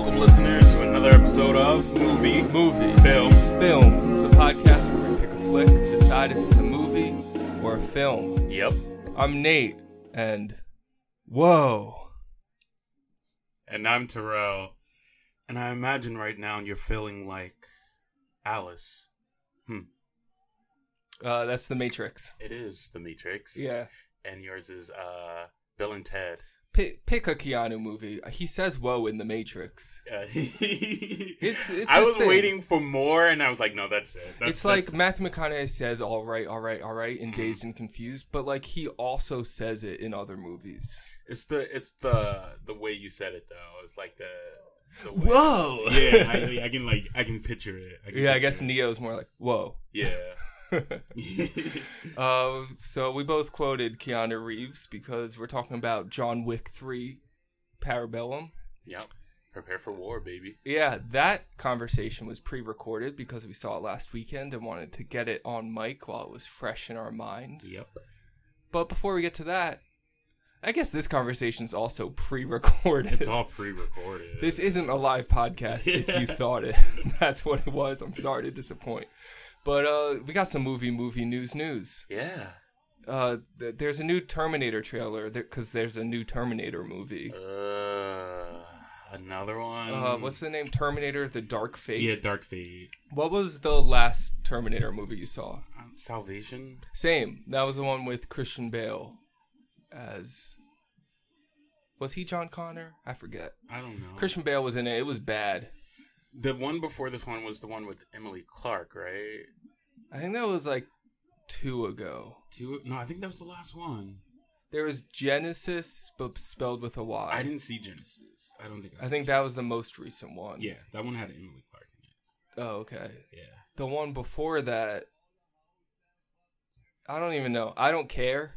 Welcome, listeners, to another episode of Movie Film. It's a podcast where we pick a flick, decide if it's a movie or a film. Yep. I'm Nate, and whoa. And I'm Terrell, and I imagine right now you're feeling like Alice. That's The Matrix. It is The Matrix. Yeah. And yours is Bill and Ted. Pick a Keanu movie. He says "whoa" in The Matrix. Yeah. It's I was thing. Waiting for more, and I was like, "No, that's it." That's like Matthew McConaughey says "all right" in Dazed and Confused, but like he also says it in other movies. It's the way you said it though. It's like the way. Whoa. Yeah, I can picture it. I guess Neo's more like whoa. Yeah. So we both quoted Keanu Reeves because we're talking about John Wick 3 Parabellum. Yep. Prepare for war, baby. Yeah, that conversation was pre-recorded because we saw it last weekend and wanted to get it on mic while it was fresh in our minds. Yep. But before we get to that, I guess this conversation's also pre-recorded. It's all pre-recorded. This isn't a live podcast if you thought it. That's what it was. I'm sorry to disappoint. But we got some movie news. Yeah. There's a new Terminator trailer because there's a new Terminator movie. Another one? What's the name? Terminator, The Dark Fate. Yeah, Dark Fate. What was the last Terminator movie you saw? Salvation? Same. That was the one with Christian Bale as... Was he John Connor? I forget. I don't know. Christian Bale was in it. It was bad. The one before this one was the one with Emily Clark, right? I think that was like two ago. No, I think that was the last one. There was Genisys, but spelled with a Y. I didn't see Genisys. I don't think I saw Genisys. That was the most recent one. Yeah, that one had Emily Clark in it. Oh, okay. Yeah. The one before that, I don't even know. I don't care.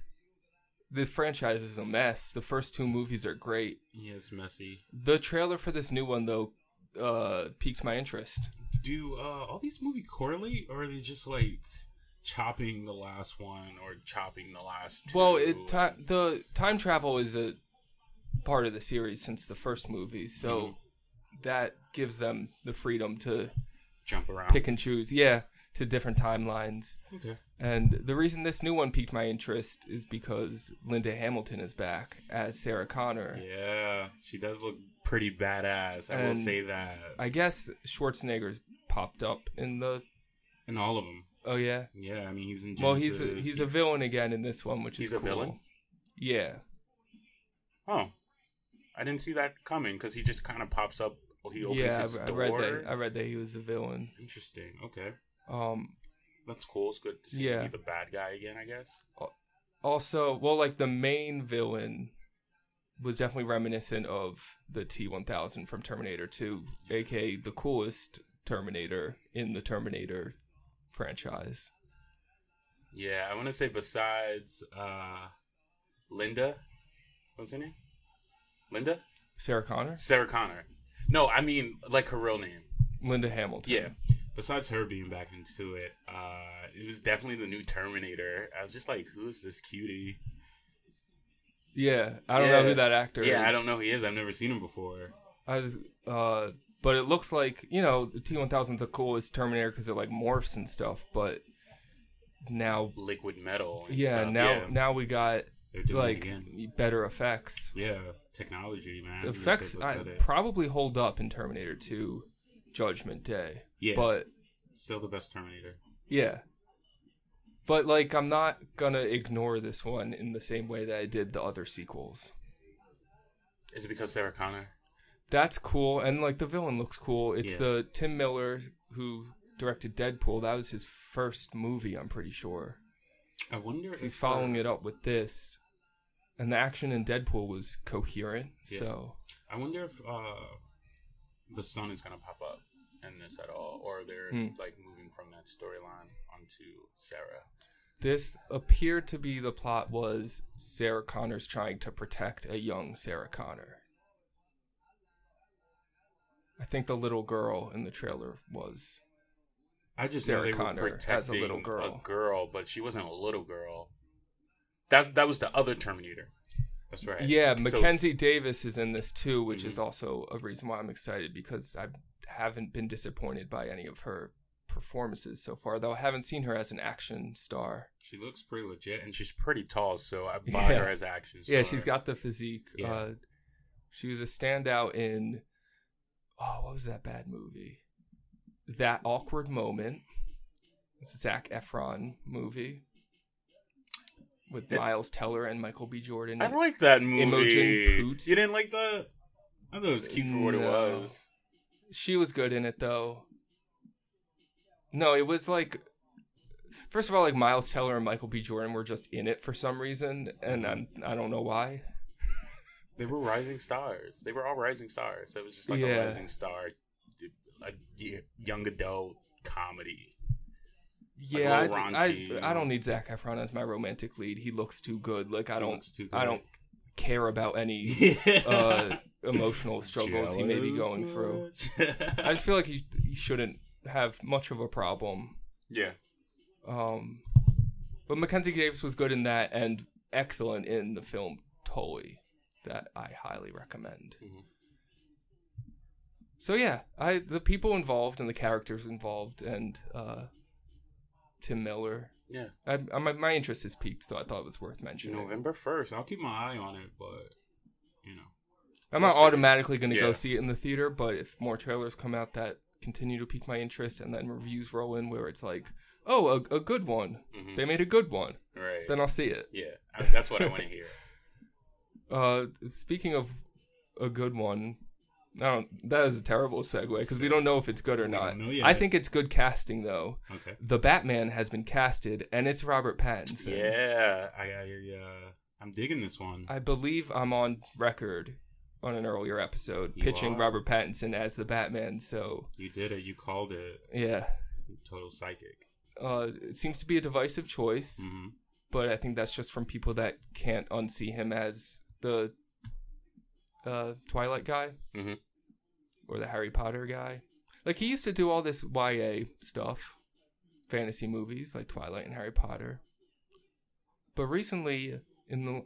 The franchise is a mess. The first two movies are great. Yeah, it's messy. The trailer for this new one, though, piqued my interest. Do all these movies correlate, or are they just like chopping the last one or chopping the last two? Well, the time travel is a part of the series since the first movie, so that gives them the freedom to jump around, pick and choose, yeah, to different timelines. Okay. And the reason this new one piqued my interest is because Linda Hamilton is back as Sarah Connor. Yeah, she does look pretty badass. I will say that. I guess Schwarzenegger's popped up in all of them. Oh yeah. Yeah, I mean he's in. Well, he's a villain again in this one, which is cool. He's a villain. Yeah. Oh, I didn't see that coming because he just kind of pops up. He opens his door. I read that he was a villain. Interesting. Okay. That's cool. It's good to see him be the bad guy again, I guess. Also, well, like the main villain was definitely reminiscent of the T-1000 from Terminator 2, aka the coolest Terminator in the Terminator franchise. Yeah, I want to say besides Linda, what's her name? Linda? Sarah Connor. No, I mean like her real name. Linda Hamilton. Yeah. Besides her being back into it, it was definitely the new Terminator. I was just like, who's this cutie? Yeah, I don't know who that actor is. Yeah, I don't know who he is. I've never seen him before. But it looks like, you know, the T-1000's the coolest Terminator because it like morphs and stuff, but now... Liquid metal and stuff. Now we got like better effects. Yeah, technology, man. The effects probably hold up in Terminator 2 Judgment Day. Yeah, but still the best Terminator. Yeah. But, like, I'm not going to ignore this one in the same way that I did the other sequels. Is it because Sarah Connor? That's cool. And, like, the villain looks cool. It's the Tim Miller who directed Deadpool. That was his first movie, I'm pretty sure. I wonder if he's following it up with this. And the action in Deadpool was coherent, so. I wonder if the sun is going to pop up in this at all, or they're like moving from that storyline onto Sarah. This appeared to be the plot was Sarah Connor's trying to protect a young Sarah Connor. I think the little girl in the trailer was. I just Sarah know they Connor were protecting as a little girl. A girl, but she wasn't a little girl. That was the other Terminator. That's right. Yeah, Mackenzie Davis is in this too, which is also a reason why I'm excited, because I haven't been disappointed by any of her performances so far, though I haven't seen her as an action star. She looks pretty legit, and she's pretty tall, so I buy her as an action star. Yeah, she's got the physique. Yeah. She was a standout in, what was that bad movie? That Awkward Moment. It's a Zac Efron movie with Miles Teller and Michael B. Jordan. I like that movie. Imogen Poots. You didn't like that? I thought it was cute for what it was. She was good in it, though. No, it was like, first of all, like Miles Teller and Michael B. Jordan were just in it for some reason, and I don't know why. They were rising stars. They were all rising stars. It was just like a rising star, a young adult comedy. Yeah, like I don't need Zac Efron as my romantic lead. He looks too good. Like I don't care about any emotional struggles he may be going through. I just feel like he shouldn't have much of a problem. Yeah. But Mackenzie Davis was good in that and excellent in the film Tully, that I highly recommend. Mm-hmm. So yeah, the people involved and the characters involved and Tim Miller. Yeah. My interest is piqued, so I thought it was worth mentioning. November 1st. I'll keep my eye on it, but I'm not automatically going to go see it in the theater, but if more trailers come out that continue to pique my interest and then reviews roll in where it's like, a good one. Mm-hmm. They made a good one. Right. Then I'll see it. Yeah. That's what I want to hear. Speaking of a good one, that is a terrible segue because we don't know if it's good or not. I think it's good casting, though. Okay. The Batman has been casted, and it's Robert Pattinson. Yeah, I'm digging this one. I believe I'm on record on an earlier episode pitching Robert Pattinson as the Batman. So you did it. You called it. Yeah. Total psychic. It seems to be a divisive choice, but I think that's just from people that can't unsee him as the Twilight guy or the Harry Potter guy. Like, he used to do all this YA stuff, fantasy movies like Twilight and Harry Potter, but recently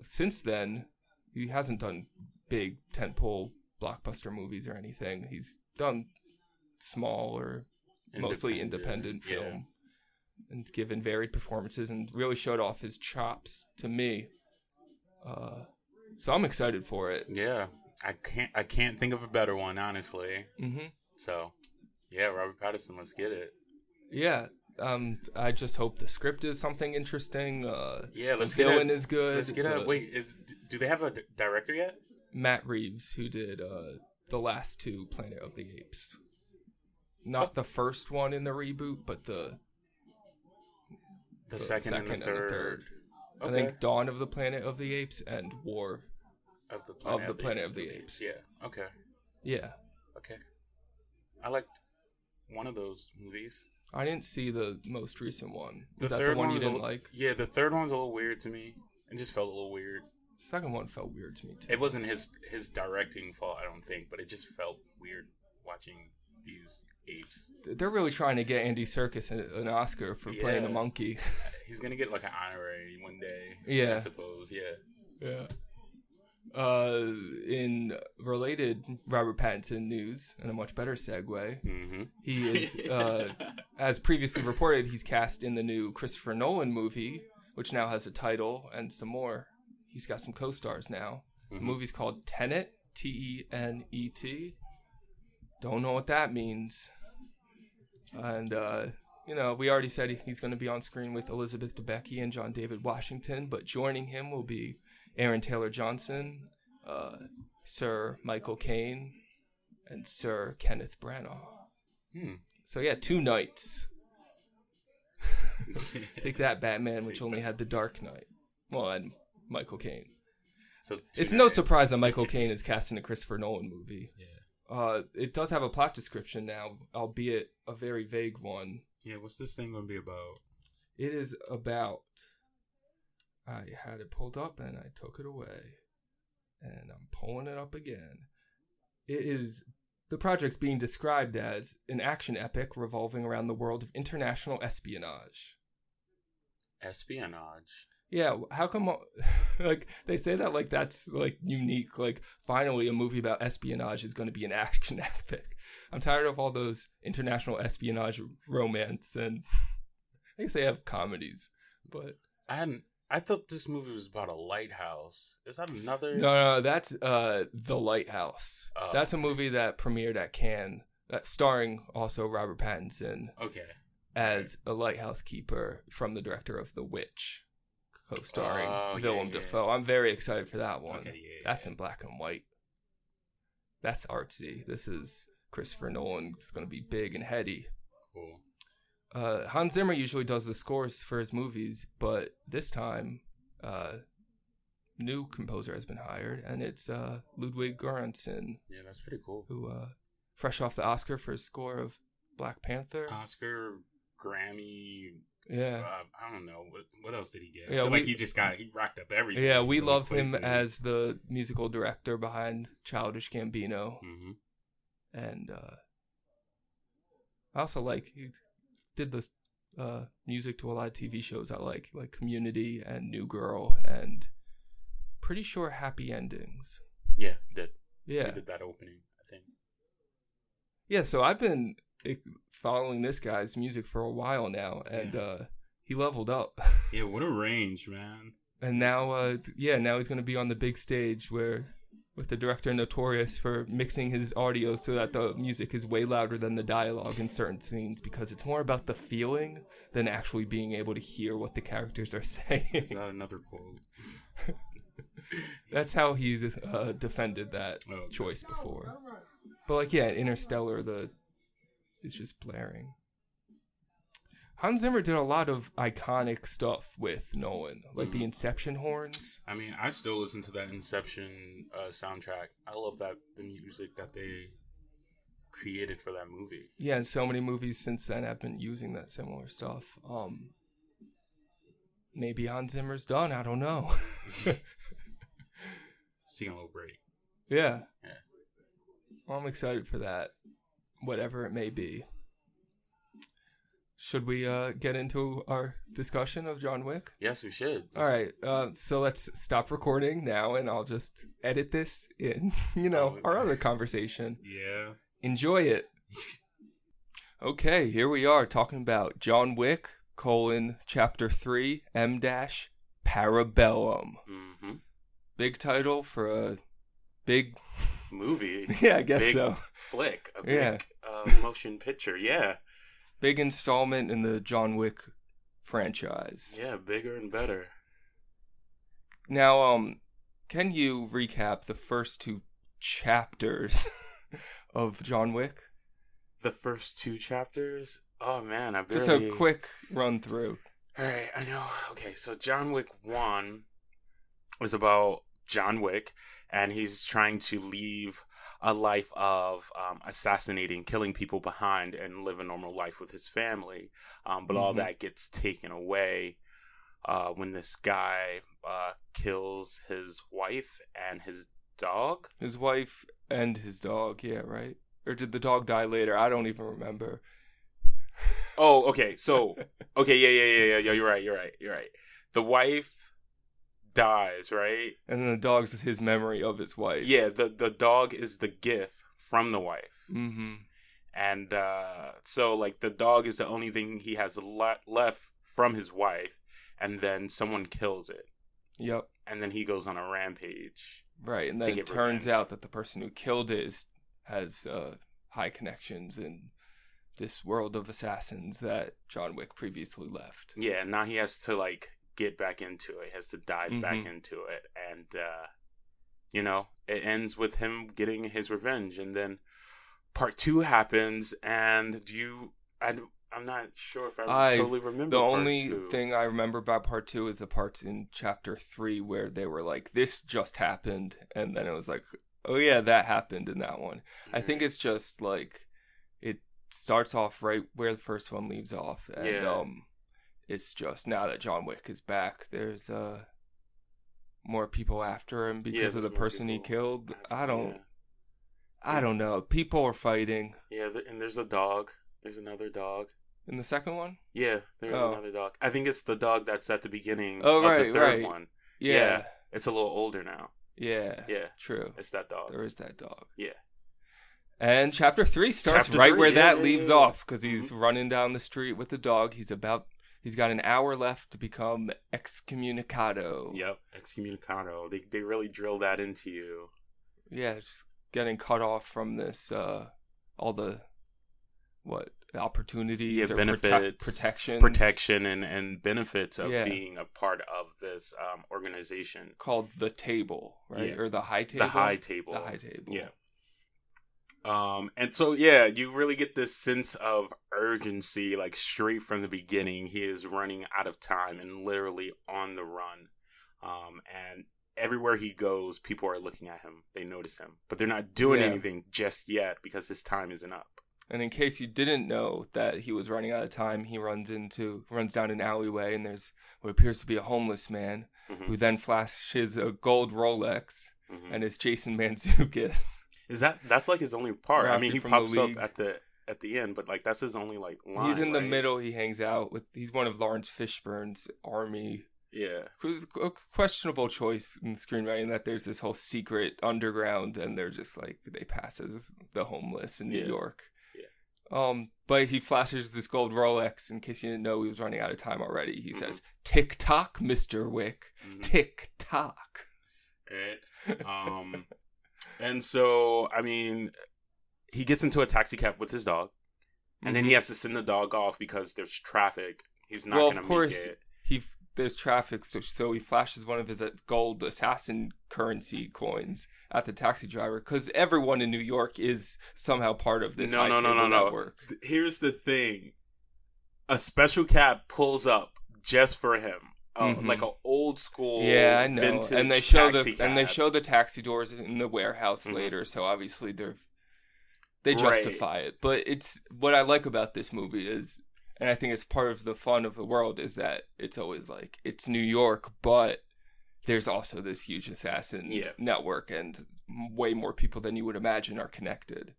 since then he hasn't done big tentpole blockbuster movies or anything. He's done small or mostly independent film and given varied performances and really showed off his chops to me. So I'm excited for it. Yeah, I can't think of a better one, honestly. Mm-hmm. So, yeah, Robert Pattinson, let's get it. Yeah, I just hope the script is something interesting. Let's the villain is good. Let's get a wait. Do they have a director yet? Matt Reeves, who did the last two Planet of the Apes, not the first one in the reboot, but the second and the third. Okay. I think Dawn of the Planet of the Apes and War of the Planet of the Apes. Yeah. Okay. Yeah. Okay. I liked one of those movies. I didn't see the most recent one. Is that the one you didn't like? Yeah, the third one was a little weird to me. It just felt a little weird. The second one felt weird to me too. It wasn't his directing fault, I don't think, but it just felt weird watching these apes. They're really trying to get Andy Serkis an Oscar for playing a monkey. He's gonna get like an honorary one day. Yeah, I suppose. Yeah. In related Robert Pattinson news, and a much better segue, he is, as previously reported, he's cast in the new Christopher Nolan movie, which now has a title and some more. He's got some co-stars now. The movie's called Tenet, Tenet. Don't know what that means. And, we already said he's going to be on screen with Elizabeth Debicki and John David Washington, but joining him will be Aaron Taylor-Johnson, Sir Michael Caine, and Sir Kenneth Branagh. So, yeah, 2 nights. Take that, Batman, which only had The Dark Knight. Well, and Michael Caine. So it's no surprise that Michael Caine is cast in a Christopher Nolan movie. Yeah. It does have a plot description now, albeit a very vague one. Yeah, what's this thing going to be about? It is about... I had it pulled up and I took it away. And I'm pulling it up again. It is... The project's being described as an action epic revolving around the world of international espionage. Yeah, how come, like, they say that, like, that's, like, unique. Like, finally, a movie about espionage is going to be an action epic. I'm tired of all those international espionage romance, and I guess they have comedies, but... I thought this movie was about a lighthouse. Is that another... No, that's The Lighthouse. Oh. That's a movie that premiered at Cannes, starring also Robert Pattinson. Okay. As a lighthouse keeper from the director of The Witch. Co-starring Willem Dafoe. I'm very excited for that one. Okay, that's in black and white. That's artsy. This is Christopher Nolan. It's going to be big and heady. Cool. Hans Zimmer usually does the scores for his movies, but this time, new composer has been hired, and it's Ludwig Göransson. Yeah, that's pretty cool. Who, fresh off the Oscar for his score of Black Panther. Oscar, Grammy... Yeah, I don't know what else did he get. Yeah, he racked up everything. Yeah, we really love him as the musical director behind Childish Gambino, mm-hmm. and I also like he did the music to a lot of TV shows I like Community and New Girl, and pretty sure Happy Endings. Yeah, he did. Yeah, he did that opening, I think. Yeah, so I've been following this guy's music for a while now, and he leveled up. Yeah, what a range, man. And now now he's going to be on the big stage with the director notorious for mixing his audio so that the music is way louder than the dialogue in certain scenes, because it's more about the feeling than actually being able to hear what the characters are saying. Is that another quote? That's how he's defended that choice before. But Interstellar, it's just blaring. Hans Zimmer did a lot of iconic stuff with Nolan, like the Inception horns. I mean, I still listen to that Inception soundtrack. I love the music that they created for that movie. Yeah, and so many movies since then have been using that similar stuff. Maybe Hans Zimmer's done. I don't know. Seeing a little break. Yeah. Well, I'm excited for that. Whatever it may be. Should we get into our discussion of John Wick? Yes, we should. All right. So let's stop recording now, and I'll just edit this in, our other conversation. Yeah. Enjoy it. Okay, here we are talking about John Wick, Chapter 3, Parabellum. Mm-hmm. Big title for a big... movie. Yeah, I guess big so. Flick, a big motion picture. Yeah, big installment in the John Wick franchise. Yeah, bigger and better. Now, can you recap the first two chapters of John Wick? The first two chapters? Oh man, I barely... Just a quick run through. All right, I know. Okay, so John Wick 1 was about John Wick, and he's trying to leave a life of assassinating, killing people behind, and live a normal life with his family. But all that gets taken away when this guy kills his wife and his dog. His wife and his dog, yeah, right? Or did the dog die later? I don't even remember. Oh, okay. So, yeah. You're right. The wife dies, right? And then the dog's his memory of his wife. Yeah, the dog is the gift from the wife. Mm-hmm. And so, the dog is the only thing he has left from his wife, and then someone kills it. Yep. And then he goes on a rampage. Right, and then it turns out that the person who killed it has high connections in this world of assassins that John Wick previously left. Yeah, now he has to, get back into it, has to dive back into it, and it ends with him getting his revenge. And then part 2 happens, and I'm not sure if I totally remember the part only two. Thing I remember about part 2 is the parts in chapter 3 where they were like, this just happened, and then it was like, oh yeah, that happened in that one. I think it's just it starts off right where the first one leaves off, and it's just now that John Wick is back, there's more people after him because of the person he killed. I don't know. People are fighting. Yeah, and there's a dog. There's another dog. In the second one? Yeah, there's another dog. I think it's the dog that's at the beginning of the third one. Yeah. It's a little older now. Yeah. True. It's that dog. There is that dog. Yeah. And chapter 3 starts where that leaves off, because he's running down the street with the dog. He's got an hour left to become excommunicado. Yep, excommunicado. They really drill that into you. Yeah, just getting cut off from this, all the, opportunities, benefits, protection and benefits of being a part of this organization. Called The Table, right? Yeah. Or The High Table? The High Table. Yeah. And so, you really get this sense of urgency, like straight from the beginning. He is running out of time and literally on the run. And everywhere he goes, people are looking at him. They notice him, but they're not doing anything just yet because his time isn't up. And in case you didn't know that he was running out of time, he runs down an alleyway, and there's what appears to be a homeless man who then flashes a gold Rolex and it's Jason Mantzoukas. Is that's like his only part? Rocky, I mean, he pops up at the end, but like that's his only like line. He's in the middle. He hangs out with. He's one of Lawrence Fishburne's army. Yeah, who's a questionable choice in screenwriting. That there's this whole secret underground, and they're just like they pass as the homeless in New York. Yeah. But he flashes this gold Rolex. In case you didn't know, he was running out of time already. He says, "Tick tock, Mr. Wick. Tick tock." Right. And so, I mean, he gets into a taxi cab with his dog, and then he has to send the dog off because there's traffic. He's not going to make it. Well, of course, there's traffic, so he flashes one of his gold assassin currency coins at the taxi driver because everyone in New York is somehow part of this high table network. Here's the thing. A special cab pulls up just for him. Like an old school, I know. Vintage and they show taxi cab. And they show the taxi doors in the warehouse later, so obviously they justify it. But it's what I like about this movie is, and I think it's part of the fun of the world is that it's always like it's New York, but there's also this huge assassin network, and way more people than you would imagine are connected.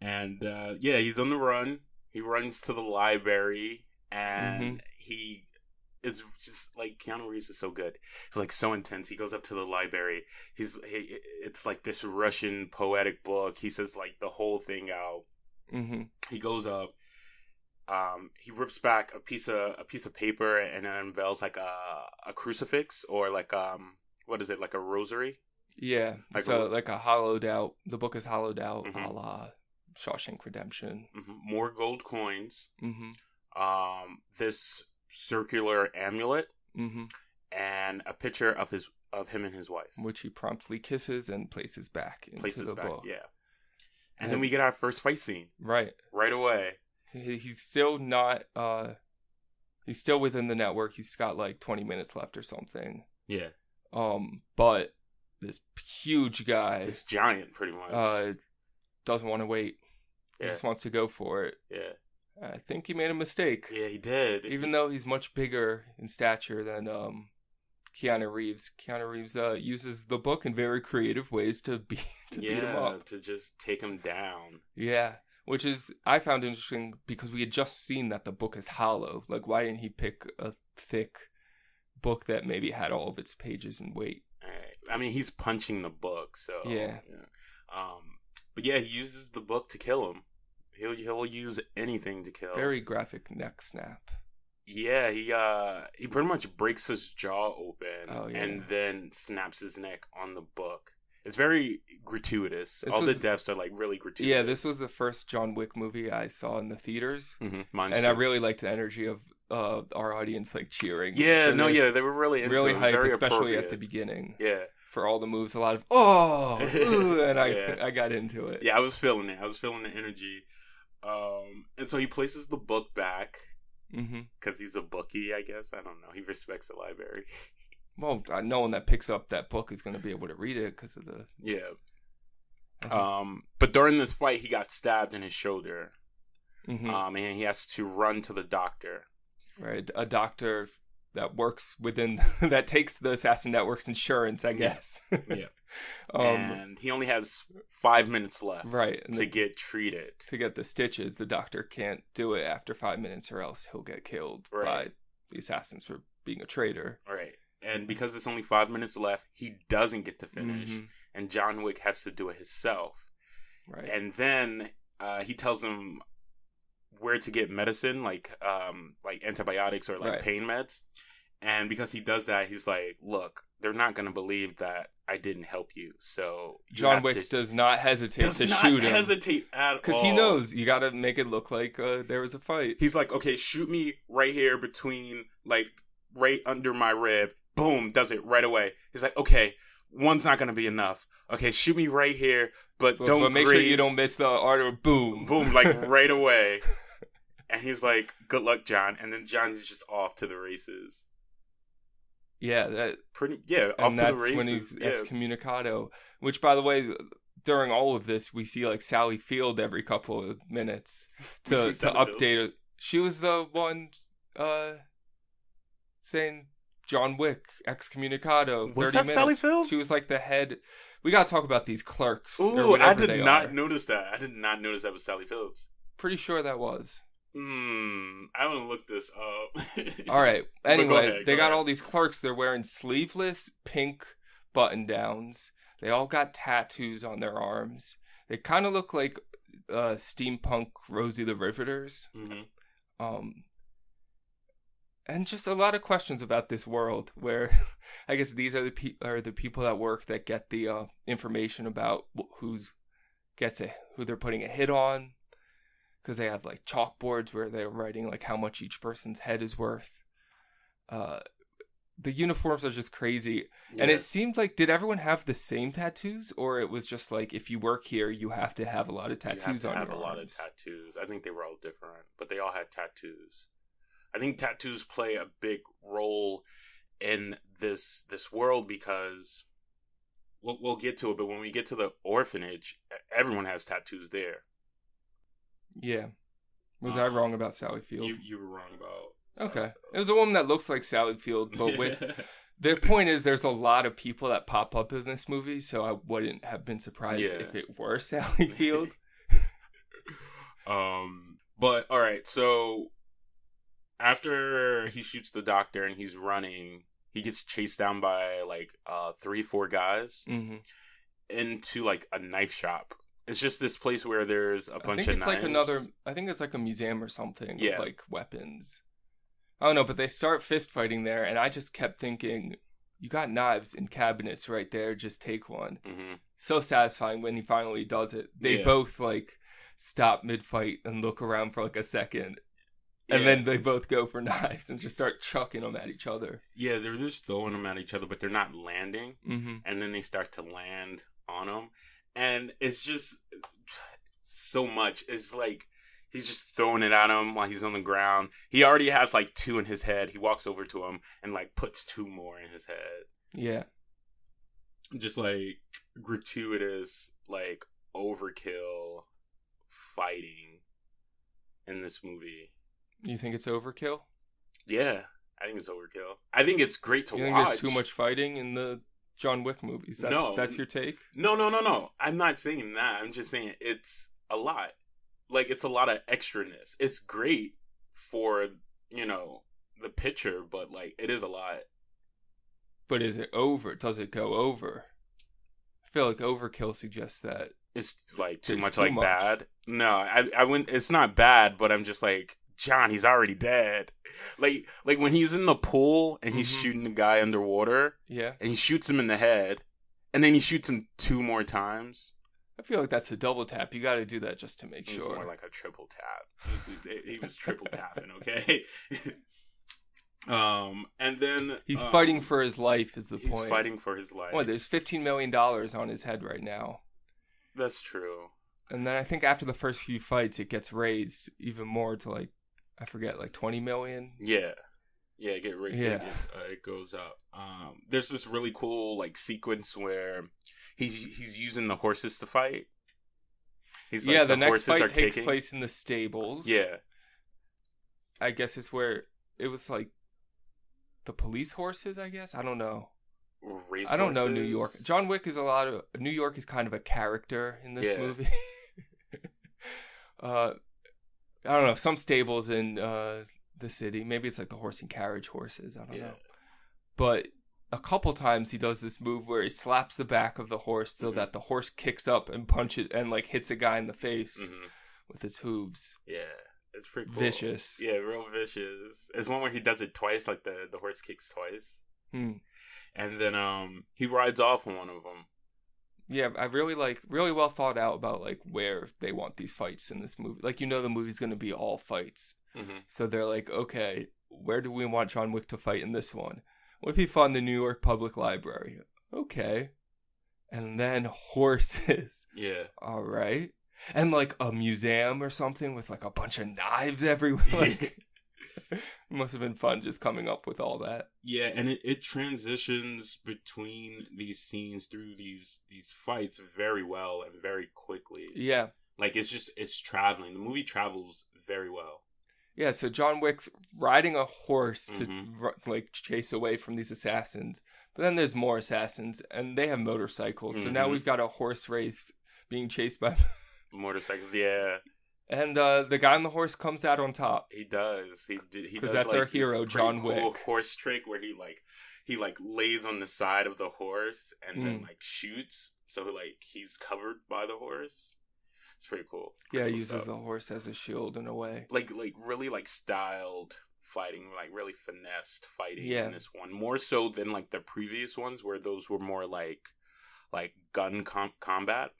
And he's on the run. He runs to the library, and he. It's just like Keanu Reeves is so good. It's like so intense. He goes up to the library. It's like this Russian poetic book. He says like the whole thing out. He goes up. He rips back a piece of paper and it unveils like a crucifix or like what is it, like a rosary? Yeah, like a hollowed out. The book is hollowed out, a la Shawshank Redemption. More gold coins. This circular amulet and a picture of him and his wife, which he promptly kisses and places back into the book. And then we get our first fight scene right away. He's still not he's still within the network. He's got like 20 minutes left or something, but this huge guy, this giant pretty much, doesn't want to wait. He just wants to go for it. I think he made a mistake. Yeah, he did. Even though he's much bigger in stature than Keanu Reeves. Keanu Reeves uses the book in very creative ways to beat him up. To just take him down. Yeah, which is, I found interesting because we had just seen that the book is hollow. Like, why didn't he pick a thick book that maybe had all of its pages in weight? All right. I mean, he's punching the book, so. Yeah. But yeah, he uses the book to kill him. He'll use anything to kill. Very graphic neck snap. Yeah, he pretty much breaks his jaw open and then snaps his neck on the book. It's very gratuitous. The deaths are like really gratuitous. Yeah, this was the first John Wick movie I saw in the theaters. And I really liked the energy of our audience like cheering. Yeah, they were really into it. Really hype, especially at the beginning. Yeah. For all the moves, a lot of and I got into it. Yeah, I was feeling it. I was feeling the energy. And so he places the book back because he's a bookie, I guess. I don't know. He respects the library. Well, knowing that picks up that book is going to be able to read it because of the... Yeah. But during this fight, he got stabbed in his shoulder. And he has to run to the doctor. Right. A doctor that works within that takes the assassin network's insurance, I guess. Yeah. And he only has 5 minutes left, right, to get treated, to get the stitches. The doctor can't do it after 5 minutes, or else he'll get killed by the assassins for being a traitor. Right. And because there's only 5 minutes left, he doesn't get to finish, and John Wick has to do it himself. Right. And then he tells him where to get medicine, like antibiotics or pain meds. And because he does that, he's like, look, they're not going to believe that I didn't help you. So John Wick does not hesitate to shoot him at all. Because he knows you got to make it look like there was a fight. He's like, okay, shoot me right here between, like, right under my rib. Boom, does it right away. He's like, okay, one's not going to be enough. Okay, shoot me right here, but make sure you don't miss the artery. Boom. Boom, like right away. And he's like, good luck, John. And then John's just off to the races. Yeah, off to the races. When he's excommunicado. Which, by the way, during all of this, we see like Sally Field every couple of minutes to update her. She was the one saying John Wick excommunicado. Was that Sally Field? She was like the head. We gotta talk about these clerks. Ooh, I did not notice that. I did not notice that was Sally Fields. Pretty sure that was. I want to look this up. All right. Anyway, they got all these clerks. They're wearing sleeveless pink button downs. They all got tattoos on their arms. They kind of look like steampunk Rosie the Riveters. Mm-hmm. And just a lot of questions about this world, where I guess these are the people that work that get the information about who they're putting a hit on. Because they have like chalkboards where they're writing like how much each person's head is worth. The uniforms are just crazy. Yeah. And it seemed like, did everyone have the same tattoos? Or it was just like, if you work here, you have to have a lot of tattoos on your arms. You have to have a lot of tattoos. I think they were all different, but they all had tattoos. I think tattoos play a big role in this world, because we'll get to it. But when we get to the orphanage, everyone has tattoos there. Yeah. Was I wrong about Sally Field? You were wrong about Sally Field. It was a woman that looks like Sally Field, but with... Their point is there's a lot of people that pop up in this movie, so I wouldn't have been surprised if it were Sally Field. But, all right, so after he shoots the doctor and he's running, he gets chased down by, like, 3-4 guys into, like, a knife shop. It's just this place where there's a bunch of knives. I think it's like a museum or something of like weapons. I don't know, but they start fist fighting there, and I just kept thinking, you got knives in cabinets right there, just take one. Mm-hmm. So satisfying when he finally does it. They both like stop mid-fight and look around for like a second, and then they both go for knives and just start chucking them at each other. Yeah, they're just throwing them at each other, but they're not landing, and then they start to land on them. And it's just so much. It's like he's just throwing it at him while he's on the ground. He already has like two in his head. He walks over to him and like puts two more in his head. Yeah. Just like gratuitous, like overkill fighting in this movie. You think it's overkill? Yeah, I think it's overkill. I think it's great to watch. There's too much fighting in the John Wick movies. That's your take? No. I'm not saying that. I'm just saying it's a lot. Like, it's a lot of extraness. It's great for, you know, the picture, but, like, it is a lot. But is it over? Does it go over? I feel like overkill suggests that. It's, like, too much. Bad. No, I wouldn't. It's not bad, but I'm just like, John, he's already dead. Like when he's in the pool and he's shooting the guy underwater. Yeah. And he shoots him in the head. And then he shoots him two more times. I feel like that's a double tap. You got to do that just to make sure. It was more like a triple tap. He was triple tapping, okay? And then... He's fighting for his life is the point. He's fighting for his life. Well, there's $15 million on his head right now. That's true. And then I think after the first few fights, it gets raised even more to like... I forget, like 20 million? Yeah. Yeah, get right. Yeah. It goes up. There's this really cool like sequence where he's using the horses to fight. He's like, the next fight takes place in the stables. Yeah. I guess it's where it was like the police horses, I guess. I don't know. Race I don't horses. Know New York. John Wick is a lot of... New York is kind of a character in this movie. I don't know. Some stables in the city. Maybe it's like the horse and carriage horses. I don't know. But a couple times he does this move where he slaps the back of the horse so that the horse kicks up and punches and like hits a guy in the face with its hooves. Yeah. It's pretty cool. Vicious. Yeah, real vicious. There's one where he does it twice, like the horse kicks twice. And then he rides off on one of them. Yeah, I really well thought out about like where they want these fights in this movie. Like, you know, the movie's going to be all fights. So they're like, okay, where do we want John Wick to fight in this one? What if he fought in the New York Public Library? Okay. And then horses. Yeah. All right. And like a museum or something with like a bunch of knives everywhere. Like, it must have been fun just coming up with all that. Yeah, and it transitions between these scenes through these fights very well and very quickly. Yeah. Like, it's traveling. The movie travels very well. Yeah, so John Wick's riding a horse to like chase away from these assassins. But then there's more assassins, and they have motorcycles. So now we've got a horse race being chased by... motorcycles, yeah. And the guy on the horse comes out on top. He does. He does. That's like our hero, John Wick. Cool horse trick where he lays on the side of the horse and then like shoots. So like he's covered by the horse. It's pretty cool. Pretty cool uses the horse as a shield in a way. Like really like styled fighting, like really finessed fighting in this one, more so than like the previous ones where those were more like gun combat.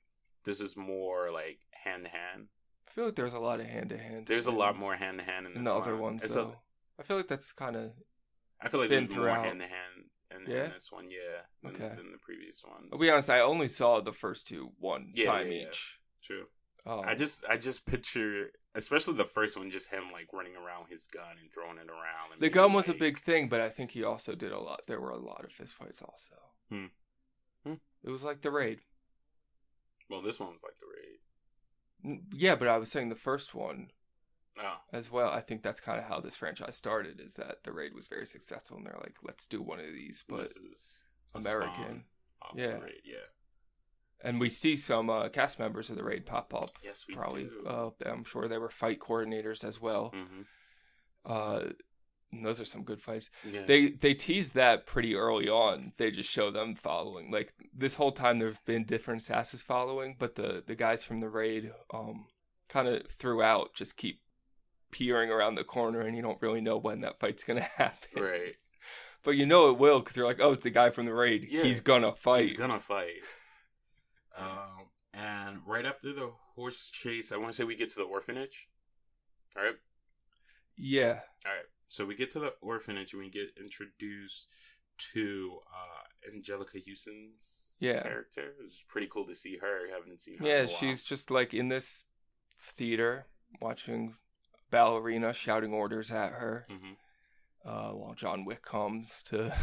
This is more like hand-to-hand. I feel like there's a lot of hand-to-hand. There's a lot more hand-to-hand in the other ones, though. I feel like that's kind of... I feel like there's more hand-to-hand in this one, than the previous ones. I'll be honest, I only saw the first two one time each. True. Oh. I just picture, especially the first one, just him like running around his gun and throwing it around. And the gun was a big thing, but I think he also did a lot. There were a lot of fistfights also. It was like The Raid. Well, this one was like The Raid. Yeah, but I was saying the first one as well. I think that's kind of how this franchise started, is that The Raid was very successful, and they're like, let's do one of these, but American. The Raid, and we see some cast members of The Raid pop up. Yes, we do. I'm sure they were fight coordinators as well. And those are some good fights. Yeah. They teased that pretty early on. They just show them following. Like, this whole time there have been different assassins following, but the guys from The Raid kind of throughout just keep peering around the corner, and you don't really know when that fight's going to happen. Right. But you know it will, because you're like, oh, it's the guy from The Raid. Yeah. He's going to fight. And right after the horse chase, I want to say we get to the orphanage. All right? Yeah. All right. So we get to the orphanage and we get introduced to Angelica Houston's character. It was pretty cool to see her. I haven't seen her in a while. She's just like in this theater watching ballerina shouting orders at her while John Wick comes to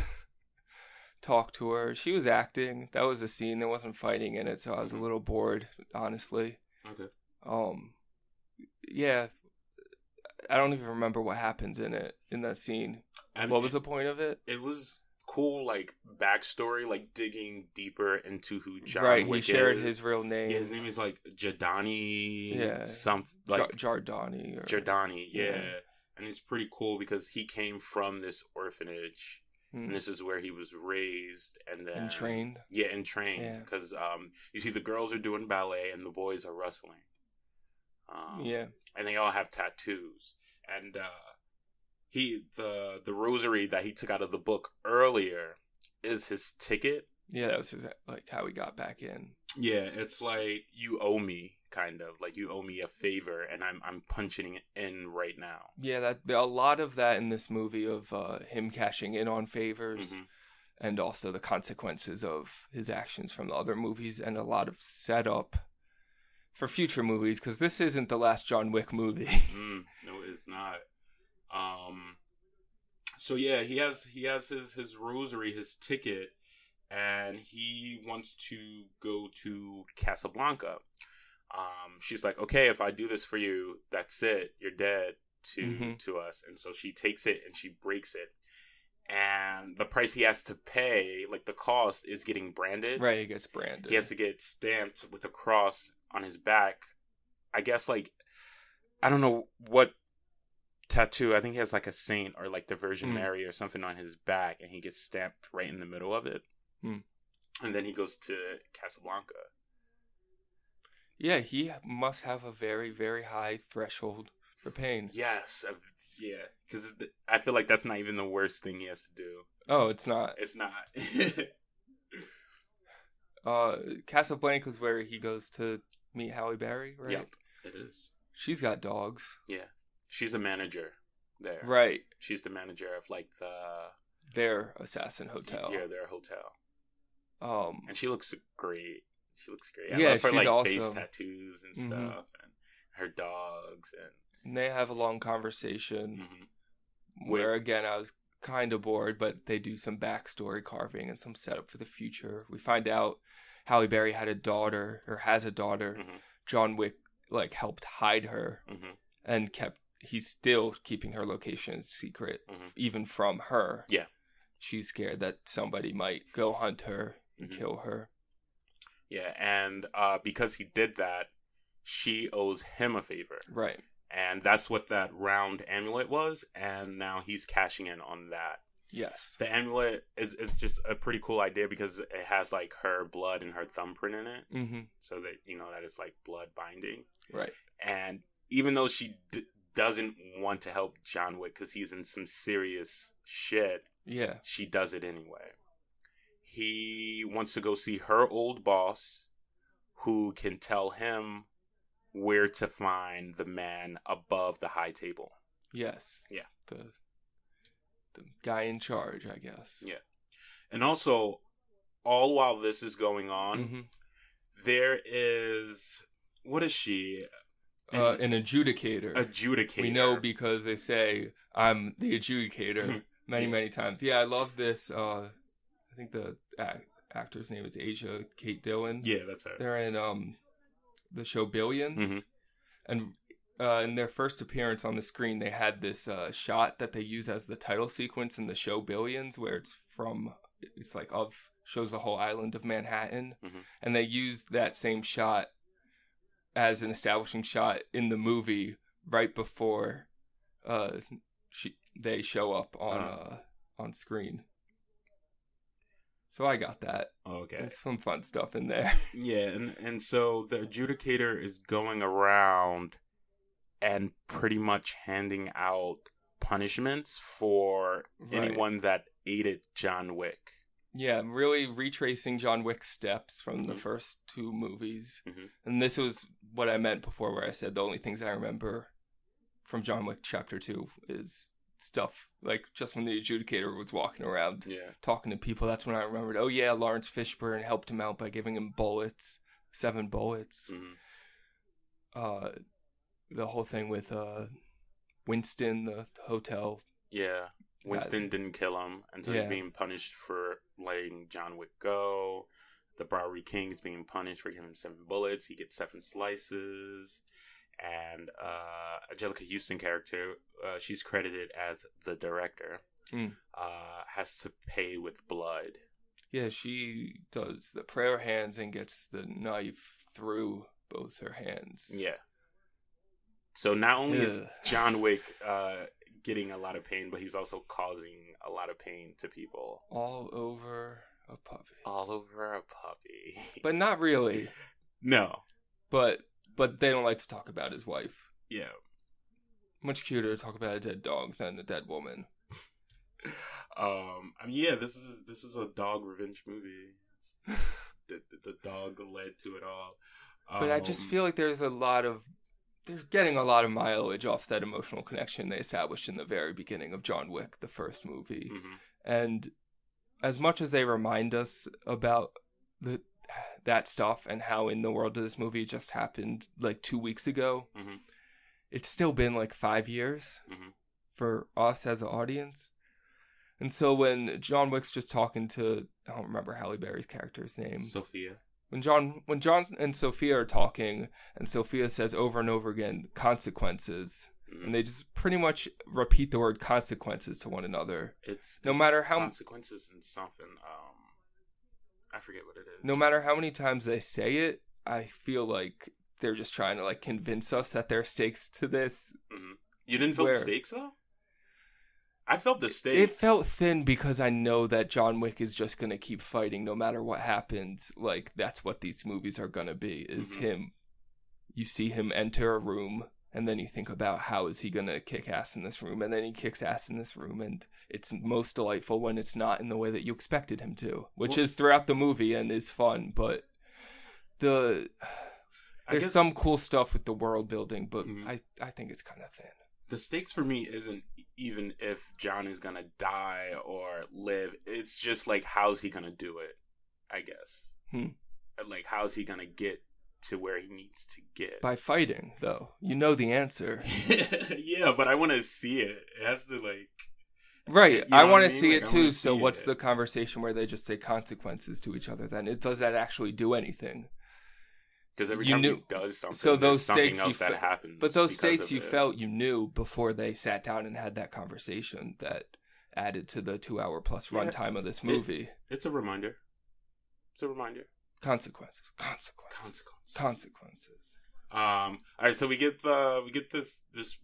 talk to her. She was acting. That was a scene. There wasn't fighting in it, so I was a little bored, honestly. Okay. Yeah. I don't even remember what happens in it, in that scene. And what was the point of it? It was cool, like, backstory, like, digging deeper into who John Wick is. Right, he shared his real name. Yeah, his name is, like, Jardani. Yeah. Something, like... Jardani. Jardani, yeah. And it's pretty cool because he came from this orphanage. And this is where he was raised. And trained. Yeah, and trained. Because you see, the girls are doing ballet and the boys are wrestling. And they all have tattoos, and the rosary that he took out of the book earlier is his ticket. Yeah, that was like how he got back in. Yeah, it's like you owe me, kind of like you owe me a favor, and I'm punching it in right now. Yeah, that a lot of that in this movie of him cashing in on favors. And also the consequences of his actions from the other movies, and a lot of setup for future movies, because this isn't the last John Wick movie. No, it's not. So yeah, he has his rosary, his ticket, and he wants to go to Casablanca. She's like, okay, if I do this for you, that's it. You're dead to us. And so she takes it and she breaks it. And the price he has to pay, like the cost, is getting branded. Right, he gets branded. He has to get stamped with a cross on his back. I guess, like, I don't know what tattoo. I think he has like a saint or like the Virgin Mary or something on his back, and he gets stamped right in the middle of it. Mm. And then he goes to Casablanca. Yeah, he must have a very, very high threshold for pain. Yes. Yeah. Because I feel like that's not even the worst thing he has to do. Oh, it's not. It's not. Casablanca is where he goes to meet Halle Berry, right? Yep, it is. She's got dogs. Yeah. She's a manager there. Right. She's the manager of, like, their assassin hotel. Yeah, their hotel. And she looks great. She looks great. I love her, like, awesome. Face tattoos and stuff. And her dogs. And they have a long conversation. Where, again, I was kind of bored, but they do some backstory carving and some setup for the future. We find out Halle Berry had a daughter, or has a daughter. John Wick, like, helped hide her and kept... He's still keeping her location secret, even from her. Yeah. She's scared that somebody might go hunt her and kill her. Yeah, and because he did that, she owes him a favor. Right. And that's what that round amulet was, and now he's cashing in on that. Yes. The amulet is just a pretty cool idea because it has, like, her blood and her thumbprint in it. So that, you know, that is, like, blood binding. Right. And even though she doesn't want to help John Wick because he's in some serious shit, she does it anyway. He wants to go see her old boss, who can tell him where to find the man above the high table. Yes. Yeah. The guy in charge, I guess. Yeah. And also, all while this is going on, there is... What is she? An adjudicator. Adjudicator. We know because they say, I'm the adjudicator many, many times. Yeah, I love this... I think the actor's name is Asia Kate Dillon. Yeah, that's her. They're in the show Billions. And in their first appearance on the screen, they had this shot that they use as the title sequence in the show Billions, where shows the whole island of Manhattan. And they used that same shot as an establishing shot in the movie right before they show up on screen. So I got that. Okay. There's some fun stuff in there. Yeah, and so the adjudicator is going around and pretty much handing out punishments for anyone that aided John Wick. Yeah, really retracing John Wick's steps from the first two movies. And this was what I meant before where I said the only things I remember from John Wick Chapter 2 is... stuff like just when the adjudicator was walking around talking to people. That's when I remembered, oh yeah, Lawrence Fishburne helped him out by giving him 7 bullets. The whole thing with Winston, the hotel. Yeah, Winston didn't kill him, and so he's being punished for letting John Wick go. The Bowery King is being punished for giving him 7 bullets. He gets 7 slices. And Angelica Houston character, she's credited as the director, has to pay with blood. Yeah, she does the prayer hands and gets the knife through both her hands. Yeah. So not only is John Wick getting a lot of pain, but he's also causing a lot of pain to people. All over a puppy. All over a puppy. But not really. No. But they don't like to talk about his wife. Yeah. Much cuter to talk about a dead dog than a dead woman. I mean, yeah, this is a dog revenge movie. The dog led to it all. But I just feel like they're getting a lot of mileage off that emotional connection they established in the very beginning of John Wick, the first movie. And as much as they remind us about that stuff and how in the world of this movie just happened like 2 weeks ago, it's still been like 5 years for us as an audience. And so when John Wick's just talking to, I don't remember Halle Berry's character's name, Sophia, when John and Sophia are talking, and Sophia says over and over again, consequences, and they just pretty much repeat the word consequences to one another. It's no matter how consequences and something. I forget what it is. No matter how many times they say it, I feel like they're just trying to like convince us that there are stakes to this. Mm-hmm. You didn't feel the stakes though? I felt the stakes. It felt thin because I know that John Wick is just going to keep fighting no matter what happens. Like, that's what these movies are going to be, is him. You see him enter a room, and then you think about how is he going to kick ass in this room, and then he kicks ass in this room, and it's most delightful when it's not in the way that you expected him to, which is throughout the movie and is fun, but there's some cool stuff with the world building, but I think it's kind of thin. The stakes for me isn't even if John is going to die or live. It's just like, how's he going to do it, I guess. Like, how's he going to get to where he needs to get? By fighting, though. You know the answer. Yeah, but I want to see it. It has to, like... Right, you know I want to see it, too. So what's the conversation where they just say consequences to each other then? Does that actually do anything? Because every time he does something, so those stakes else that happens. But those stakes you felt you knew before they sat down and had that conversation that added to the 2-hour-plus runtime of this movie. It's a reminder. It's a reminder. Consequences. All right, so we get this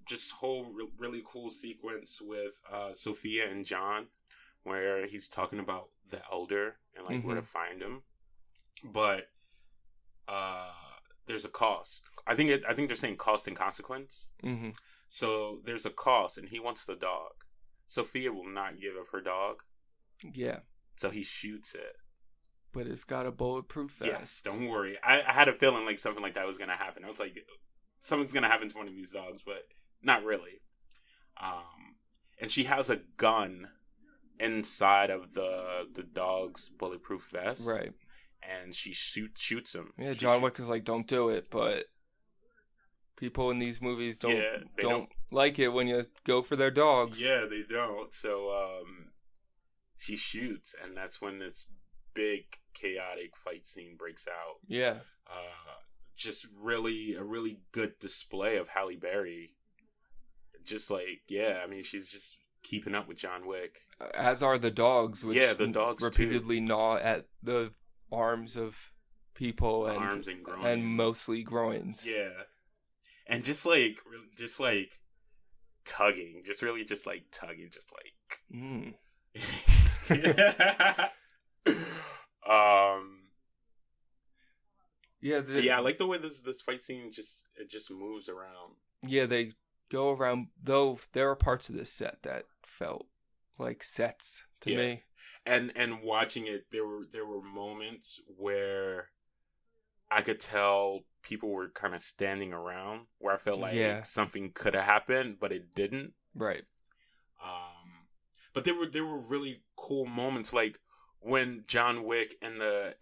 just whole really cool sequence with Sophia and John, where he's talking about the elder and like where to find him, but. There's a cost. I think they're saying cost and consequence. So there's a cost, and he wants the dog. Sophia will not give up her dog. Yeah. So he shoots it. But it's got a bulletproof vest. Yes, don't worry. I had a feeling like something like that was going to happen. I was like, something's going to happen to one of these dogs, but not really. And she has a gun inside of the dog's bulletproof vest. Right. And she shoots him. Yeah, John Wick is like, don't do it, but people in these movies don't like it when you go for their dogs. Yeah, they don't. So she shoots, and that's when this big chaotic fight scene breaks out. Yeah. Just really a really good display of Halle Berry. Just like, yeah, I mean, she's just keeping up with John Wick. As are the dogs, which the dogs repeatedly gnaw at the arms of people and groins. And mostly groins. Yeah. And just like tugging. Just really just like tugging. Just like. Yeah. I like the way this fight scene just moves around. Yeah. They go around, though there are parts of this set that felt like sets to me. And watching it, there were moments where I could tell people were kind of standing around, where I felt like something could have happened, but it didn't. Right. But there were really cool moments, like when John Wick and it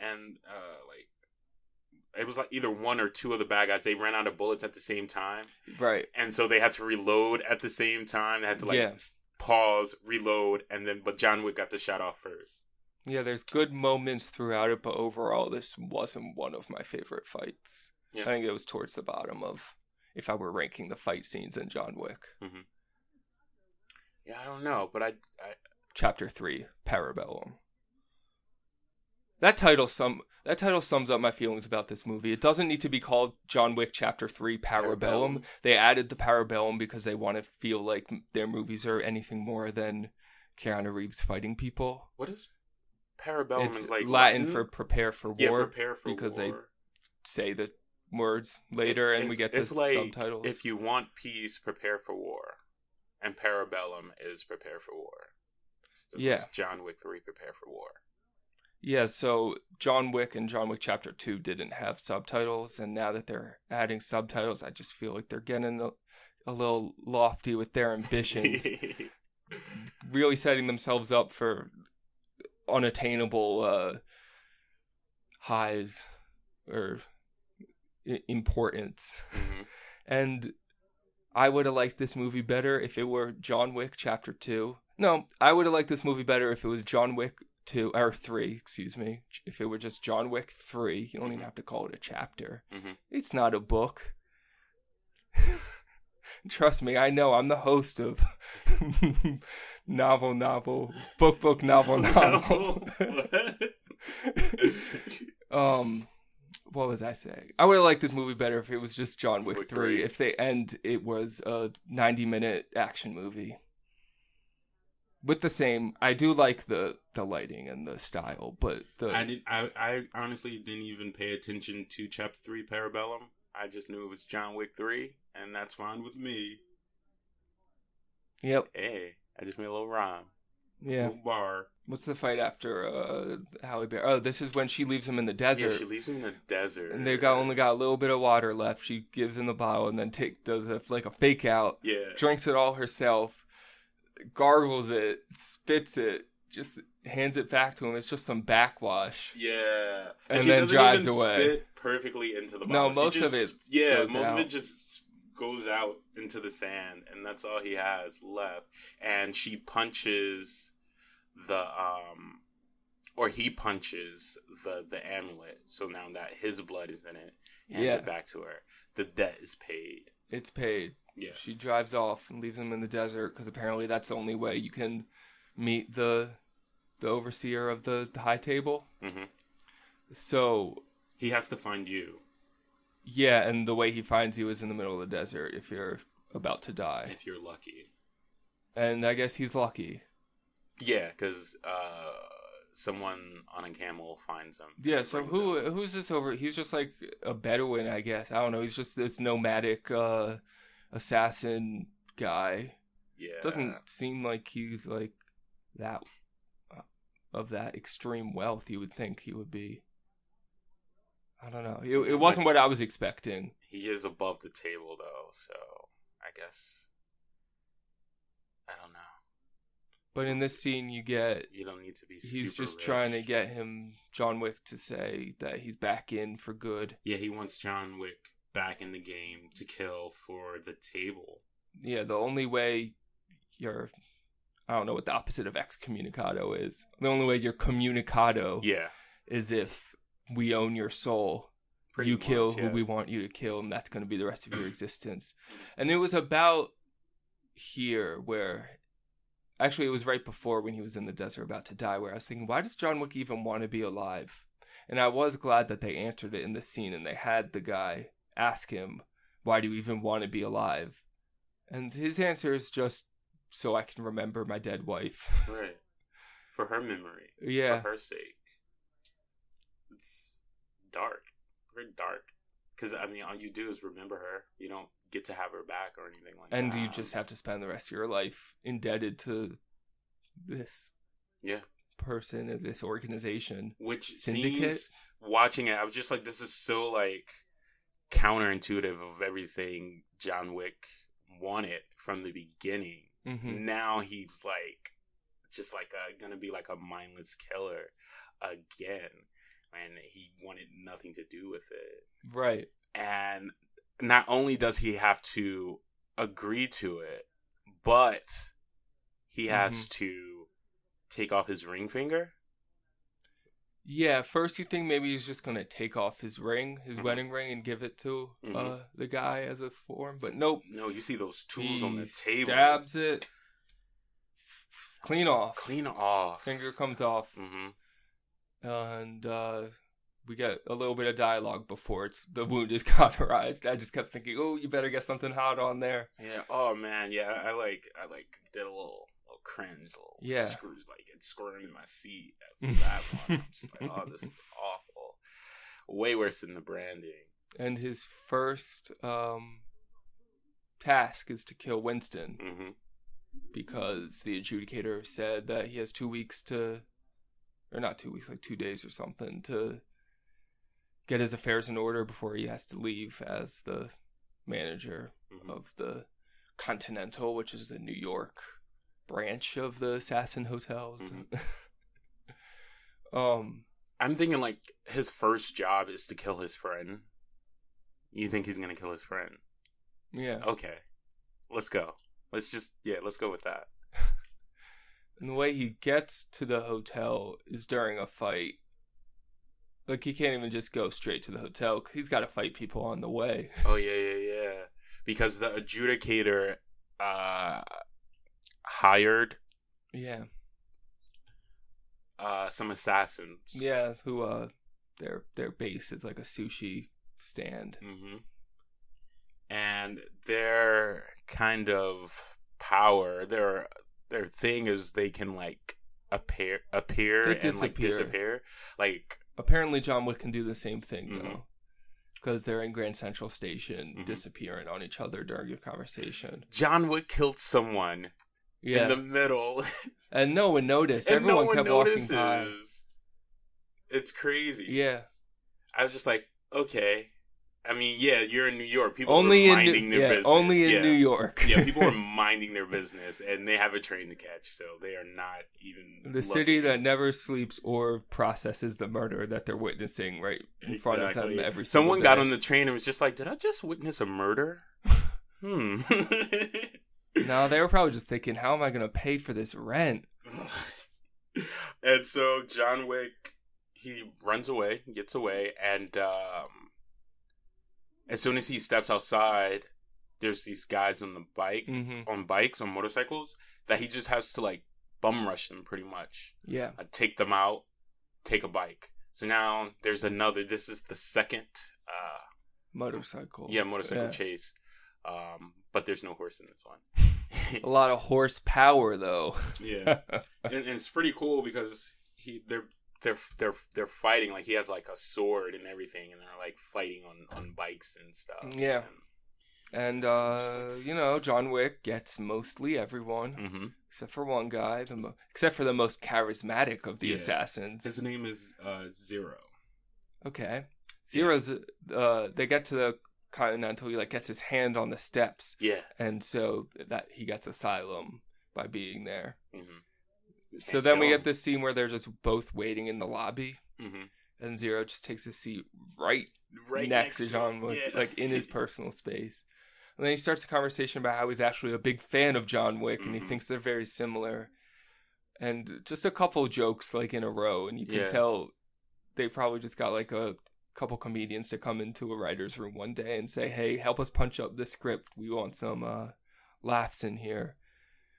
was like either one or two of the bad guys, they ran out of bullets at the same time. Right. And so they had to reload at the same time. They had to pause, reload, but John Wick got the shot off first. Yeah, there's good moments throughout it, but overall, this wasn't one of my favorite fights. Yeah. I think it was towards the bottom of, if I were ranking the fight scenes in John Wick. Mm-hmm. Yeah, I don't know, but I Chapter 3, Parabellum. That title sums up my feelings about this movie. It doesn't need to be called John Wick Chapter 3 Parabellum. They added the Parabellum because they want to feel like their movies are anything more than Keanu Reeves fighting people. What is Parabellum? It's like Latin for prepare for war. Yeah, prepare for war. Because they say the words later and we get the subtitles. If you want peace, prepare for war. And Parabellum is prepare for war. So it's John Wick 3 Prepare for War. Yeah, so John Wick and John Wick Chapter 2 didn't have subtitles, and now that they're adding subtitles, I just feel like they're getting a little lofty with their ambitions. Really setting themselves up for unattainable highs or importance. And I would have liked this movie better if it were John Wick Chapter 2. No, I would have liked this movie better if it was John Wick 3, excuse me. If it were just John Wick 3, you don't even have to call it a chapter. It's not a book. Trust me, I know. I'm the host of novel, book, novel. What was I saying? I would have liked this movie better if it was just John Wick 3. If they end, it was a 90-minute action movie. With the same, I do like the lighting and the style, but the I honestly didn't even pay attention to Chapter 3 Parabellum. I just knew it was John Wick 3, and that's fine with me. Yep. Hey, I just made a little rhyme. Yeah. Little bar. What's the fight after Halle Berry? Oh, this is when she leaves him in the desert. Yeah, she leaves him in the desert. And they only got a little bit of water left. She gives him the bottle and then does a fake out. Yeah. Drinks it all herself. Gargles it. Spits it. Just hands it back to him. It's just some backwash. Yeah. And she then drives even away. Spit perfectly into the bottle. No, most of it just goes out into the sand, and that's all he has left. And she punches the amulet, so now that his blood is in it, hands it back to her. The debt is paid. It's paid. Yeah. She drives off and leaves him in the desert because apparently that's the only way you can meet the overseer of the high table. Mm-hmm. So he has to find you. Yeah, and the way he finds you is in the middle of the desert if you're about to die. If you're lucky. And I guess he's lucky. Yeah, because someone on a camel finds him. Yeah, so who's this over? He's just like a Bedouin, I guess. I don't know. He's just this nomadic assassin guy. Yeah. Doesn't seem like he's like that of that extreme wealth you would think he would be. I don't know. It wasn't what I was expecting. He is above the table, though, so I guess I don't know. But in this scene, you don't need to be. He's super just rich. Trying to get him, John Wick, to say that he's back in for good. Yeah, he wants John Wick back in the game to kill for the table. Yeah, the only way I don't know what the opposite of excommunicado is. The only way you're communicado. Yeah. Is if we own your soul. Pretty much, kill who we want you to kill, and that's going to be the rest of your existence. And it was about here where... Actually, it was right before when he was in the desert about to die, where I was thinking, why does John Wick even want to be alive? And I was glad that they answered it in this scene, and they had the guy ask him, why do you even want to be alive? And his answer is just, so I can remember my dead wife. Right. For her memory. Yeah. For her sake. It's dark. Very dark. Because, I mean, all you do is remember her. You don't get to have her back or anything like that. And you just have to spend the rest of your life indebted to this person or this organization. Which syndicate. Seems, watching it, I was just like, this is so, like, counterintuitive of everything John Wick wanted from the beginning. Mm-hmm. Now he's, like, just, like, going to be, like, a mindless killer again. And he wanted nothing to do with it. Right. And not only does he have to agree to it, but he has to take off his ring finger. Yeah, first you think maybe he's just going to take off his ring, his wedding ring, and give it to the guy as a form, but nope. No, you see those tools on the table. He stabs it. Clean off. Clean off. Finger comes off. Mm-hmm. And we get a little bit of dialogue before the wound is cauterized. I just kept thinking, oh, you better get something hot on there. Yeah. Oh man. Yeah. I did a little cringe, screws like it squirmed in my seat after that one. I'm just like, oh, this is awful. Way worse than the branding. And his first task is to kill Winston because the adjudicator said that he has 2 weeks to. Or not 2 weeks, like 2 days or something, to get his affairs in order before he has to leave as the manager of the Continental, which is the New York branch of the Assassin Hotels. Mm-hmm. I'm thinking, like, his first job is to kill his friend. You think he's going to kill his friend? Yeah. Okay. Let's go. Let's go with that. And the way he gets to the hotel is during a fight. Like, he can't even just go straight to the hotel because he's got to fight people on the way. Oh, yeah, yeah, yeah. because the adjudicator hired some assassins. Yeah, who their base is like a sushi stand. Mm-hmm. And their kind of power, their thing is they can like appear and like disappear. Like apparently John Wick can do the same thing mm-hmm. though. Because they're in Grand Central Station mm-hmm. disappearing on each other during your conversation. John Wick killed someone in the middle. And no one noticed. And everyone kept walking by. It's crazy. Yeah. I was just like, okay. I mean, yeah, you're in New York. People only were minding their business. Only in New York. Yeah, people were minding their business, and they have a train to catch, so they are not even... The city that never sleeps or processes the murder that they're witnessing right in front of them every single day. Someone got on the train and was just like, did I just witness a murder? No, they were probably just thinking, how am I going to pay for this rent? And so John Wick, he runs away, gets away, and... as soon as he steps outside, there's these guys on the bike, mm-hmm. On motorcycles, that he just has to, like, bum rush them pretty much. Yeah. Take them out, take a bike. So now there's another, this is the second... motorcycle. Yeah, motorcycle chase. But there's no horse in this one. A lot of horsepower, though. Yeah. And it's pretty cool because they're fighting, like he has like a sword and everything, and they're like fighting on bikes and stuff. Yeah, and just, you know, John Wick gets mostly everyone mm-hmm. except for one guy, except for the most charismatic of the assassins. His name is Zero. Okay, Zero's. Yeah. They get to the Continental. He like gets his hand on the steps. Yeah, and so that he gets asylum by being there. Mm-hmm. So then we get this scene where they're just both waiting in the lobby, mm-hmm. and Zero just takes a seat right next to John Wick, like in his personal space. And then he starts a conversation about how he's actually a big fan of John Wick, mm-hmm. and he thinks they're very similar. And just a couple jokes like in a row, and you can tell they probably just got like a couple comedians to come into a writer's room one day and say, "Hey, help us punch up the script. We want some laughs in here."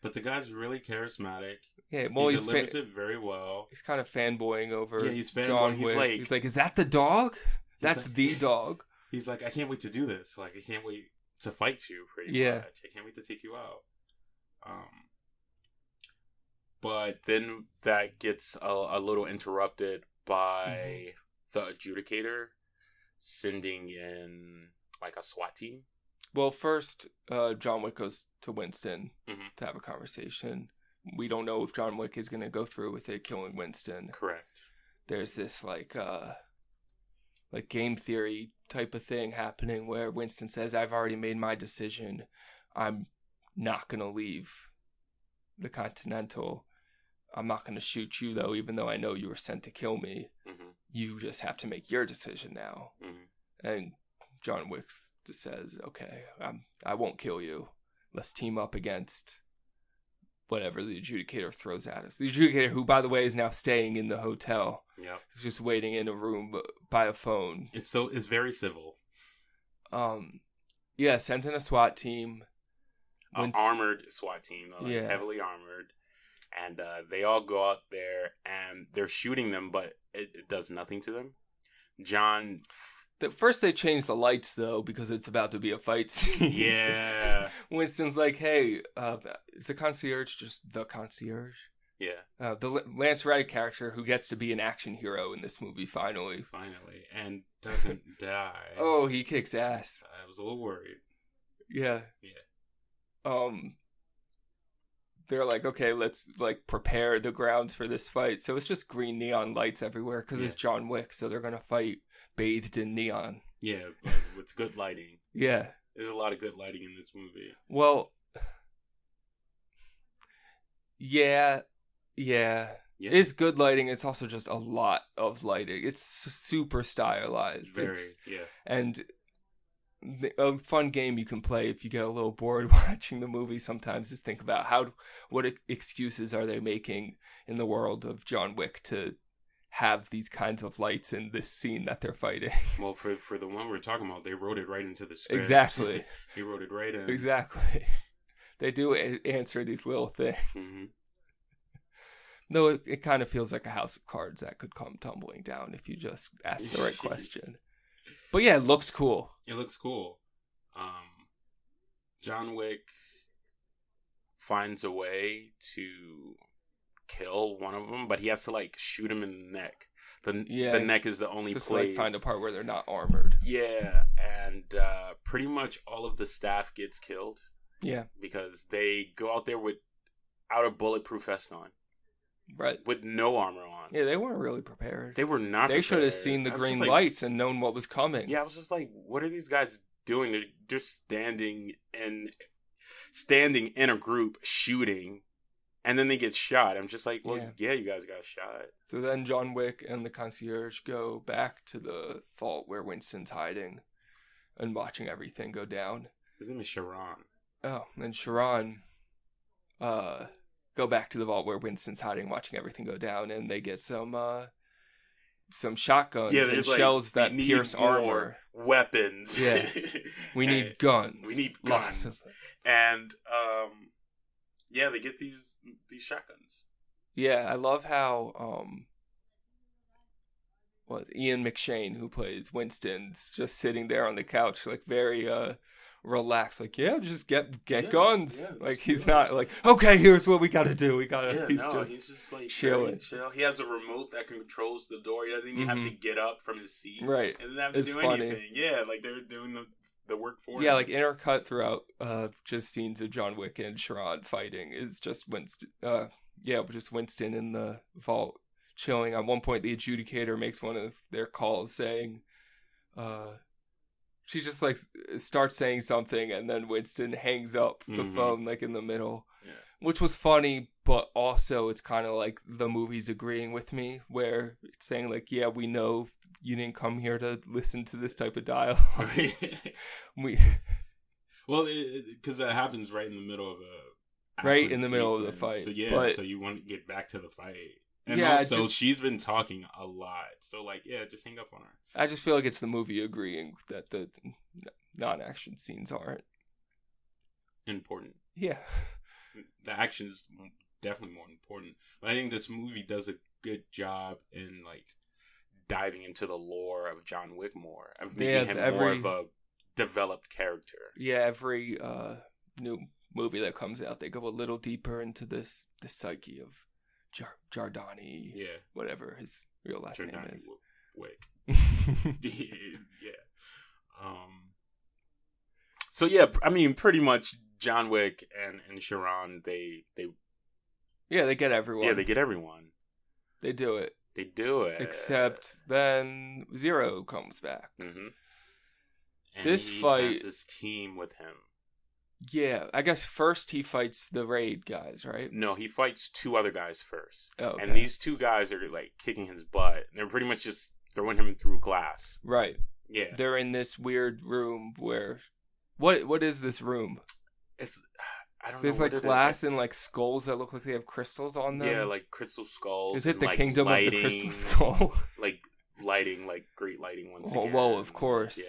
But the guy's really charismatic. Yeah, well, he delivers it very well. He's kind of fanboying over John Wick. He's like, is that the dog? That's like, the dog. He's like, I can't wait to do this. Like, I can't wait to fight you pretty much. I can't wait to take you out. But then that gets a little interrupted by the adjudicator sending in like a SWAT team. Well, first, John Wick goes to Winston mm-hmm. to have a conversation. We don't know if John Wick is going to go through with it, killing Winston. Correct. There's this like game theory type of thing happening where Winston says, I've already made my decision. I'm not going to leave the Continental. I'm not going to shoot you, though, even though I know you were sent to kill me. Mm-hmm. You just have to make your decision now. Mm-hmm. And John Wick says, okay, I won't kill you. Let's team up against... whatever the adjudicator throws at us. The adjudicator, who, by the way, is now staying in the hotel. Yeah. He's just waiting in a room by a phone. It's very civil. Yeah, sent in a SWAT team. An armored SWAT team. Like heavily armored. And they all go out there, and they're shooting them, but it does nothing to them. John... First, they change the lights, though, because it's about to be a fight scene. Yeah. Winston's like, hey, is the concierge just the concierge? Yeah. The Lance Reddick character who gets to be an action hero in this movie, finally. And doesn't die. Oh, he kicks ass. I was a little worried. Yeah. Yeah. They're like, okay, let's like prepare the grounds for this fight. So it's just green neon lights everywhere because it's John Wick, so they're going to fight. Bathed in neon. Yeah, but with good lighting. Yeah. There's a lot of good lighting in this movie. Well, yeah. It's good lighting. It's also just a lot of lighting. It's super stylized. Very. And a fun game you can play if you get a little bored watching the movie sometimes is think about what excuses are they making in the world of John Wick to have these kinds of lights in this scene that they're fighting. Well, for the one we're talking about, they wrote it right into the script. Exactly. They wrote it right in. Exactly. They do answer these little things. Mm-hmm. No, it kind of feels like a house of cards that could come tumbling down if you just ask the right question. But yeah, it looks cool. It looks cool. John Wick finds a way to kill one of them, but he has to like shoot him in the neck. The neck is the only place. Like, find a part where they're not armored. Yeah, and pretty much all of the staff gets killed. Yeah, because they go out there without a bulletproof vest on, right? With no armor on. Yeah, they weren't really prepared. They were not. They should have seen the green lights and known what was coming. Yeah, I was just like, what are these guys doing? They're just standing in a group shooting. And then they get shot. I'm just like, well, yeah, you guys got shot. So then John Wick and the concierge go back to the vault where Winston's hiding and watching everything go down. His name is Sharon. Oh, and Sharon go back to the vault where Winston's hiding, watching everything go down, and they get some shotguns and shells that pierce armor. Weapons. Yeah, we need guns. We need guns. Lots of them. And yeah, they get these shotguns. Yeah, I love how Ian McShane, who plays Winston's just sitting there on the couch, like very relaxed, like just get guns. Yeah, like he's not like, okay, here's what we gotta do. We gotta. Yeah, he's just like chilling. Chill. He has a remote that controls the door. He doesn't even have to get up from his seat. Right. He doesn't have to do anything. Yeah, like they're doing the work for him. Yeah, like intercut throughout just scenes of John Wick and Sherrod fighting is just Winston. Just Winston in the vault chilling. At one point, the adjudicator makes one of their calls saying, she just like starts saying something, and then Winston hangs up the phone like in the middle, which was funny, but also it's kind of like the movie's agreeing with me, where it's saying like, yeah, we know you didn't come here to listen to this type of dialogue. Well, because that happens right in the middle of a of the fight. So yeah, so you want to get back to the fight, and also she's been talking a lot. So like, yeah, just hang up on her. I just feel like it's the movie agreeing that the non-action scenes aren't important. Yeah, the action is definitely more important. But I think this movie does a good job in like diving into the lore of John Wick more, of making him more of a developed character. Yeah, every new movie that comes out, they go a little deeper into this the psyche of Jardani, whatever his real last name is. Wick. So yeah, I mean, pretty much John Wick and Sharon, they get everyone. Yeah, they get everyone. They do it. They do it. Except then Zero comes back. Mm-hmm. And he has his team with him. Yeah, I guess first he fights the raid guys, right? No, he fights two other guys first. Oh, okay. And these two guys are like kicking his butt. They're pretty much just throwing him through glass. Right. Yeah. They're in this weird room where... What is this room? It's... There's like glass and like skulls that look like they have crystals on them. Yeah, like crystal skulls. Is it the kingdom of the crystal skull? Like lighting, like great lighting once again. Well, of course. Yeah,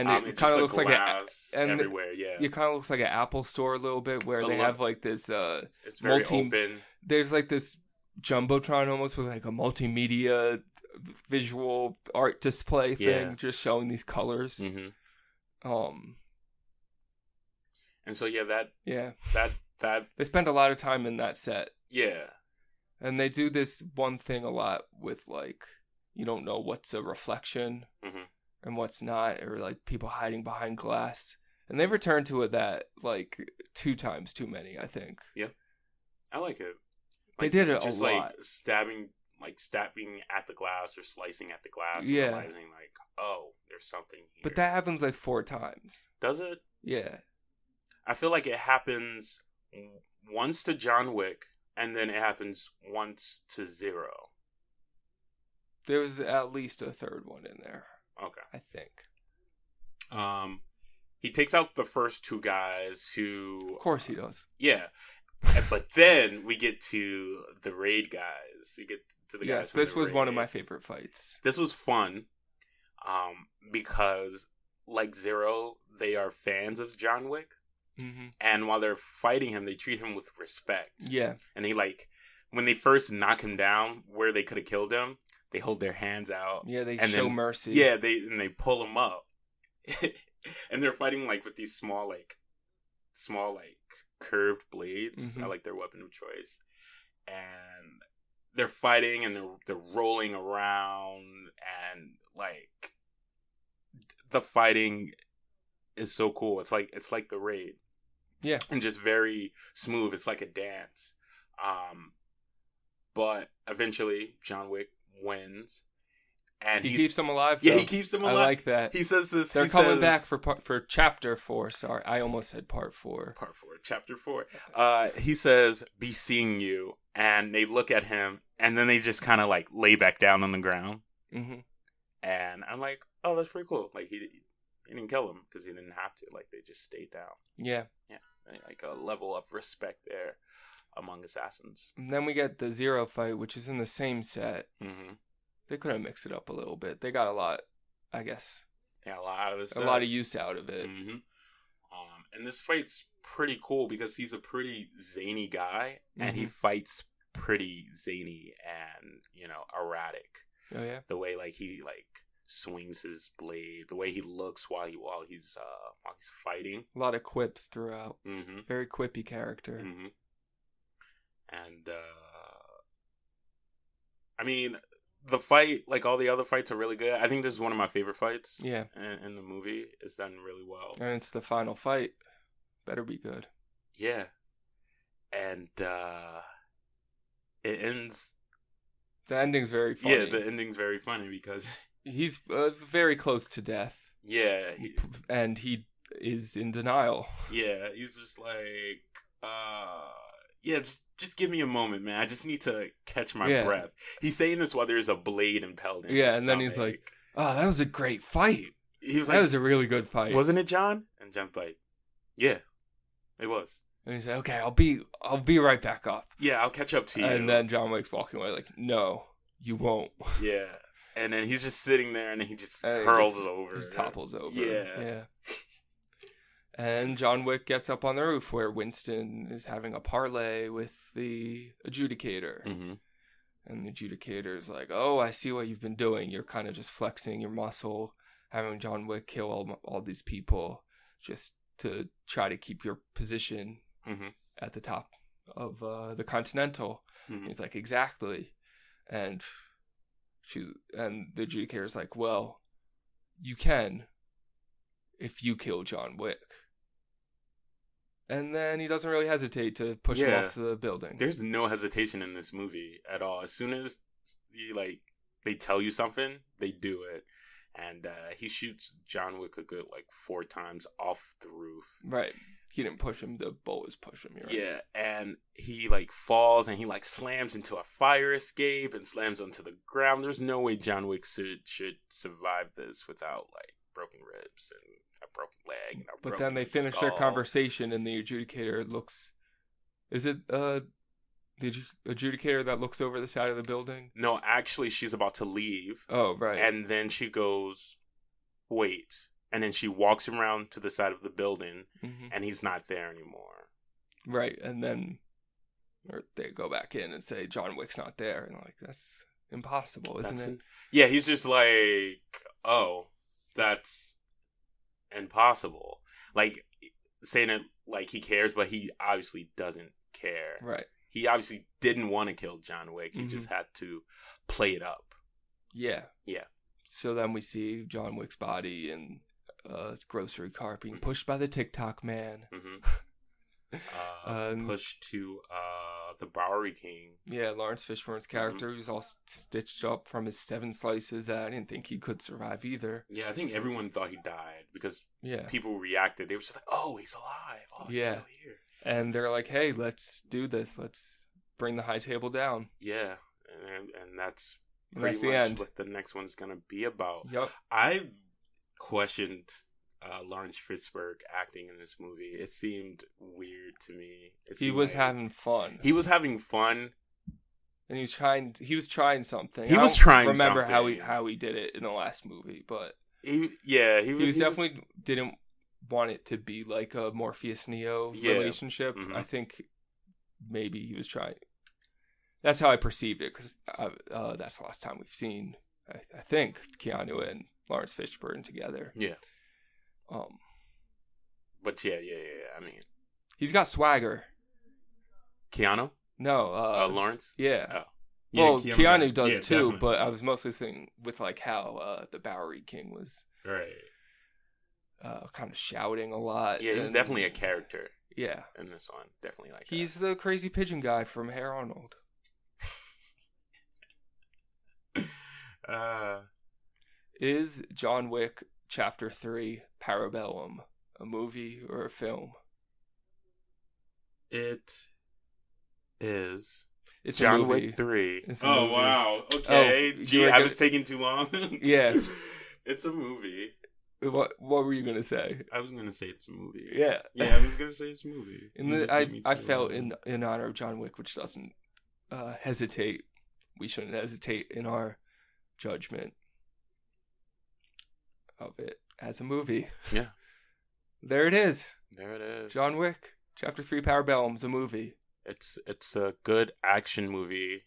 and it kind of looks like glass everywhere. Yeah, it kind of looks like an Apple store a little bit, where they have like this. It's very open. There's like this jumbotron almost with like a multimedia visual art display thing, just showing these colors. Mm-hmm. And so they spend a lot of time in that set. Yeah, and they do this one thing a lot with like you don't know what's a reflection and what's not, or like people hiding behind glass. And they've returned to it that like two times too many, I think. Yeah, I like it. Like, they did it just a lot, like stabbing at the glass or slicing at the glass, realizing like, oh, there's something here. But that happens like four times. Does it? Yeah. I feel like it happens once to John Wick, and then it happens once to Zero. There was at least a third one in there. Okay. I think. He takes out the first two guys who... Of course he does. Yeah. But then we get to the raid guys. We get to the guys. Yes, this was one of my favorite fights. This was fun because, like Zero, they are fans of John Wick. Mm-hmm. And while they're fighting him, they treat him with respect. Yeah. And they, like, when they first knock him down where they could have killed him, they hold their hands out. Yeah, they show mercy. Yeah, they pull him up. And they're fighting, like, with these small, curved blades. Mm-hmm. I like their weapon of choice. And they're fighting, and they're rolling around, and, like, the fighting is so cool. It's like the raid. Yeah. And just very smooth. It's like a dance. But eventually John Wick wins, and he keeps them alive. Yeah, he keeps them alive. I like that. He says this. They're coming back for chapter 4. Sorry, I almost said part 4. Part 4, chapter 4. He says, "Be seeing you," and they look at him, and then they just kind of like lay back down on the ground. Mm-hmm. And I'm like, oh, that's pretty cool. Like he didn't kill him because he didn't have to. Like they just stayed down. Yeah, yeah. Like a level of respect there among assassins. And then we get the Zero fight, which is in the same set. Mm-hmm. They could have mixed it up a little bit. They got a lot, I guess. Yeah, a lot of a lot of use out of it. Mm-hmm. And this fight's pretty cool because he's a pretty zany guy, mm-hmm. and he fights pretty zany and erratic. Oh yeah. The way he swings his blade, the way he looks while he's fighting. A lot of quips throughout. Mm-hmm. Very quippy character. Mm-hmm. And I mean, the fight, like all the other fights, are really good. I think this is one of my favorite fights. Yeah, in the movie. It's done really well. And it's the final fight. Better be good. Yeah. And it ends. The ending's very funny. Yeah, the ending's very funny because he's very close to death. Yeah. And he is in denial. Yeah, he's just like, yeah, just give me a moment, man. I just need to catch my breath. He's saying this while there's a blade impaled in his stomach. And then he's like, oh, that was a great fight. He was like, that was a really good fight. Wasn't it, John? And John's like, yeah, it was. And he's like, okay, I'll be right back up. Yeah, I'll catch up to you. And then John Wick's walking away like, no, you won't. Yeah. And then he's just sitting there and he just curls over. He topples over. Yeah. And John Wick gets up on the roof where Winston is having a parlay with the adjudicator. Mm-hmm. And the adjudicator's like, oh, I see what you've been doing. You're kind of just flexing your muscle, having John Wick kill all these people just to try to keep your position mm-hmm. at the top of the Continental. Mm-hmm. And he's like, exactly. And the adjudicator's like, well, you can if you kill John Wick. And then he doesn't really hesitate to push him off the building. There's no hesitation in this movie at all. As soon as they tell you something, they do it. And he shoots John Wick a good 4 times off the roof. Right. He didn't push him. The bullets push him. Right? Yeah. And he falls and he slams into a fire escape and slams onto the ground. There's no way John Wick should survive this without broken ribs and a broken leg. And but then they finish their conversation, and the adjudicator looks. Is it the adjudicator that looks over the side of the building? No, actually, she's about to leave. Oh, right. And then she goes, wait. And then she walks around to the side of the building, mm-hmm. and he's not there anymore. Right. And then they go back in and say, John Wick's not there. And that's impossible, isn't it? Yeah, he's just like, oh, that's impossible. Saying it like he cares, but he obviously doesn't care. Right. He obviously didn't want to kill John Wick. He mm-hmm. just had to play it up. Yeah. Yeah. So then we see John Wick's body in a grocery cart being mm-hmm. pushed by the TikTok man. Mm-hmm. Pushed to the Bowery King. Yeah, Lawrence Fishburne's character, mm-hmm. who's all stitched up from his 7 slices that I didn't think he could survive either. Yeah, I think everyone thought he died because people reacted. They were just like, oh, he's alive. Oh, he's still here. And they're like, hey, let's do this. Let's bring the high table down. Yeah, and that's pretty much the end. What the next one's going to be about. Yep. I've questioned Lawrence Fishburne acting in this movie. It seemed weird to me. He was having fun. He was having fun. And he was trying. He was trying something. He was trying. Remember something. how he did it in the last movie, but he definitely didn't want it to be like a Morpheus Neo relationship. Mm-hmm. I think maybe he was trying. That's how I perceived it because that's the last time we've seen. I think Keanu and Lawrence Fishburne together. Yeah. But yeah. I mean, he's got swagger. Keanu. No, Lawrence. Yeah. Oh. Yeah, well, Keanu does too, definitely. But I was mostly thinking with like how the Bowery King was, right? Kind of shouting a lot. Yeah, he's definitely a character. Yeah, in this one, definitely like he's the crazy pigeon guy from Hey Arnold. Is John Wick Chapter 3 Parabellum a movie or a film? It is. It's John Wick 3. Oh, wow. Okay. Oh, gee, I was taking too long. Yeah. It's a movie. What were you going to say? I was going to say it's a movie. Yeah. Yeah, I was going to say it's a movie. I felt in honor of John Wick, which doesn't hesitate. We shouldn't hesitate in our judgment of it as a movie. Yeah. There it is. There it is. John Wick, Chapter 3 Parabellum is a movie. It's a good action movie.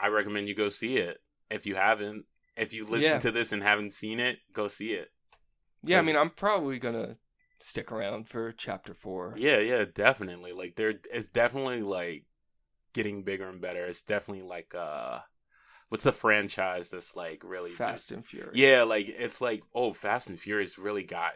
I recommend you go see it if you haven't. If you listen to this and haven't seen it, go see it. Yeah, I mean, I'm probably gonna stick around for Chapter 4. Yeah, definitely. Like it's definitely like getting bigger and better. It's definitely like what's the franchise that's like really Fast and Furious? Yeah, like it's like Fast and Furious really got.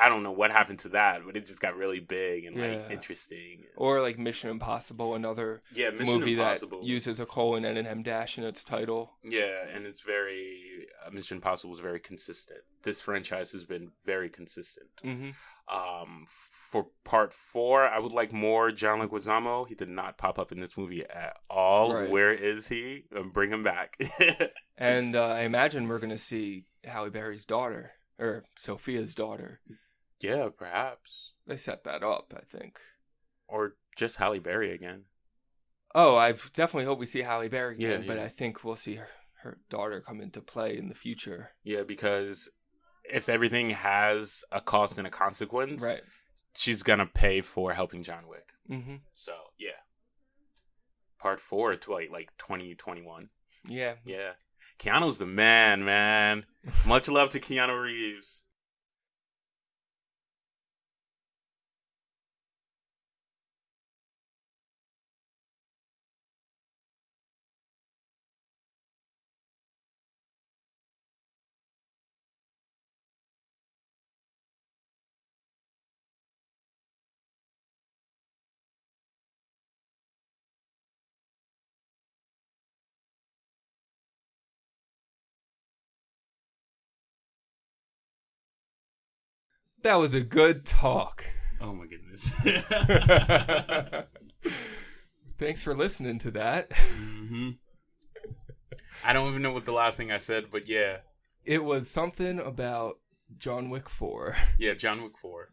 I don't know what happened to that, but it just got really big and like interesting. Or like Mission Impossible, another movie that uses a colon and an M- in its title. Yeah, and it's very Mission Impossible is very consistent. This franchise has been very consistent. Mm-hmm. For part 4, I would like more John Leguizamo. He did not pop up in this movie at all. Right. Where is he? Bring him back. And I imagine we're gonna see Halle Berry's daughter or Sophia's daughter. Yeah, perhaps. They set that up, I think. Or just Halle Berry again. Oh, I definitely hope we see Halle Berry again, but I think we'll see her daughter come into play in the future. Yeah, because if everything has a cost and a consequence, right, she's going to pay for helping John Wick. Mm-hmm. So, yeah. Part 4, like 2021. Yeah. Yeah. Keanu's the man, man. Much love to Keanu Reeves. That was a good talk. Oh, my goodness. Thanks for listening to that. Mm-hmm. I don't even know what the last thing I said, but yeah. It was something about John Wick 4. Yeah, John Wick 4.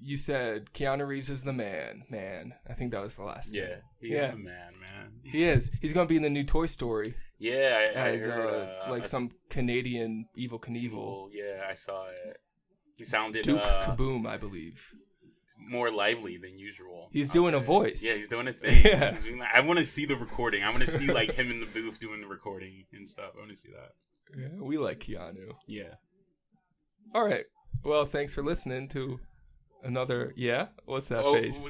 You said Keanu Reeves is the man. I think that was the last thing. He's the man. He is. He's going to be in the new Toy Story. Yeah. I heard, some Canadian evil Knievel. Yeah, I saw it. He sounded Duke Kaboom, I believe, more lively than usual. He's doing a voice. Yeah, he's doing a thing. Yeah. I want to see the recording. I want to see like him in the booth doing the recording and stuff. I want to see that. Yeah, we like Keanu. Yeah. All right. Well, thanks for listening to another. Yeah. What's that face?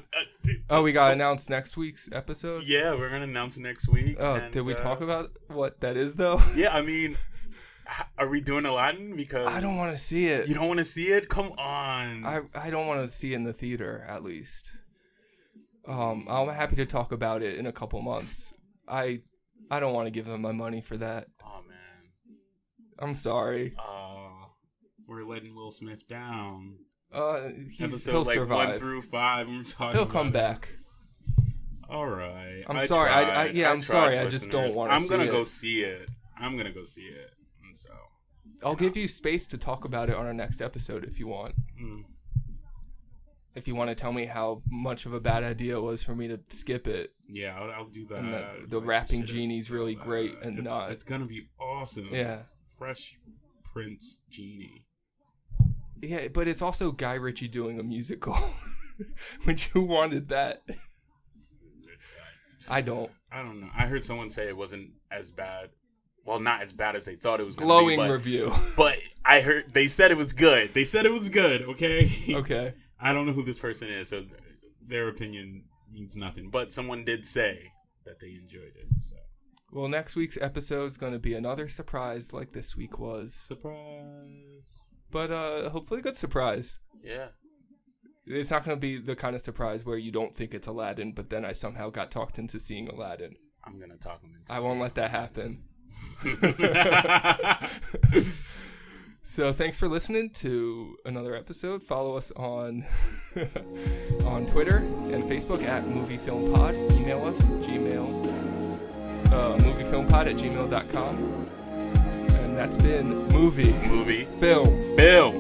We got to announce next week's episode. Yeah, we're gonna announce it next week. Oh, did we talk about what that is though? Yeah, I mean. Are we doing Aladdin? Because I don't want to see it. You don't want to see it? Come on. I don't want to see it in the theater, at least. I'm happy to talk about it in a couple months. I don't want to give them my money for that. Oh, man. I'm sorry. We're letting Will Smith down. He'll survive. 1 through 5. He'll come back. All right. I'm sorry. I'm sorry. I just don't want to see it. I'm going to go see it. So I'll give you space to talk about it on our next episode if you want. Mm. If you want to tell me how much of a bad idea it was for me to skip it. Yeah, I'll do that. And the rapping genie's really great and not. It's going to be awesome. Yeah. It's Fresh Prince Genie. Yeah, but it's also Guy Ritchie doing a musical. Would you wanted that? I don't know. I heard someone say it wasn't as bad. Well, not as bad as they thought it was going to be. Glowing review. But I heard they said it was good. They said it was good, okay? Okay. I don't know who this person is, so their opinion means nothing. But someone did say that they enjoyed it. So. Well, next week's episode is going to be another surprise like this week was. Surprise. But hopefully a good surprise. Yeah. It's not going to be the kind of surprise where you don't think it's Aladdin, but then I somehow got talked into seeing Aladdin. I'm going to talk him into seeing I won't let that happen. So thanks for listening to another episode. Follow us on on Twitter and Facebook at moviefilmpod. Email us moviefilmpod@gmail.com. And that's been Movie Film Bill.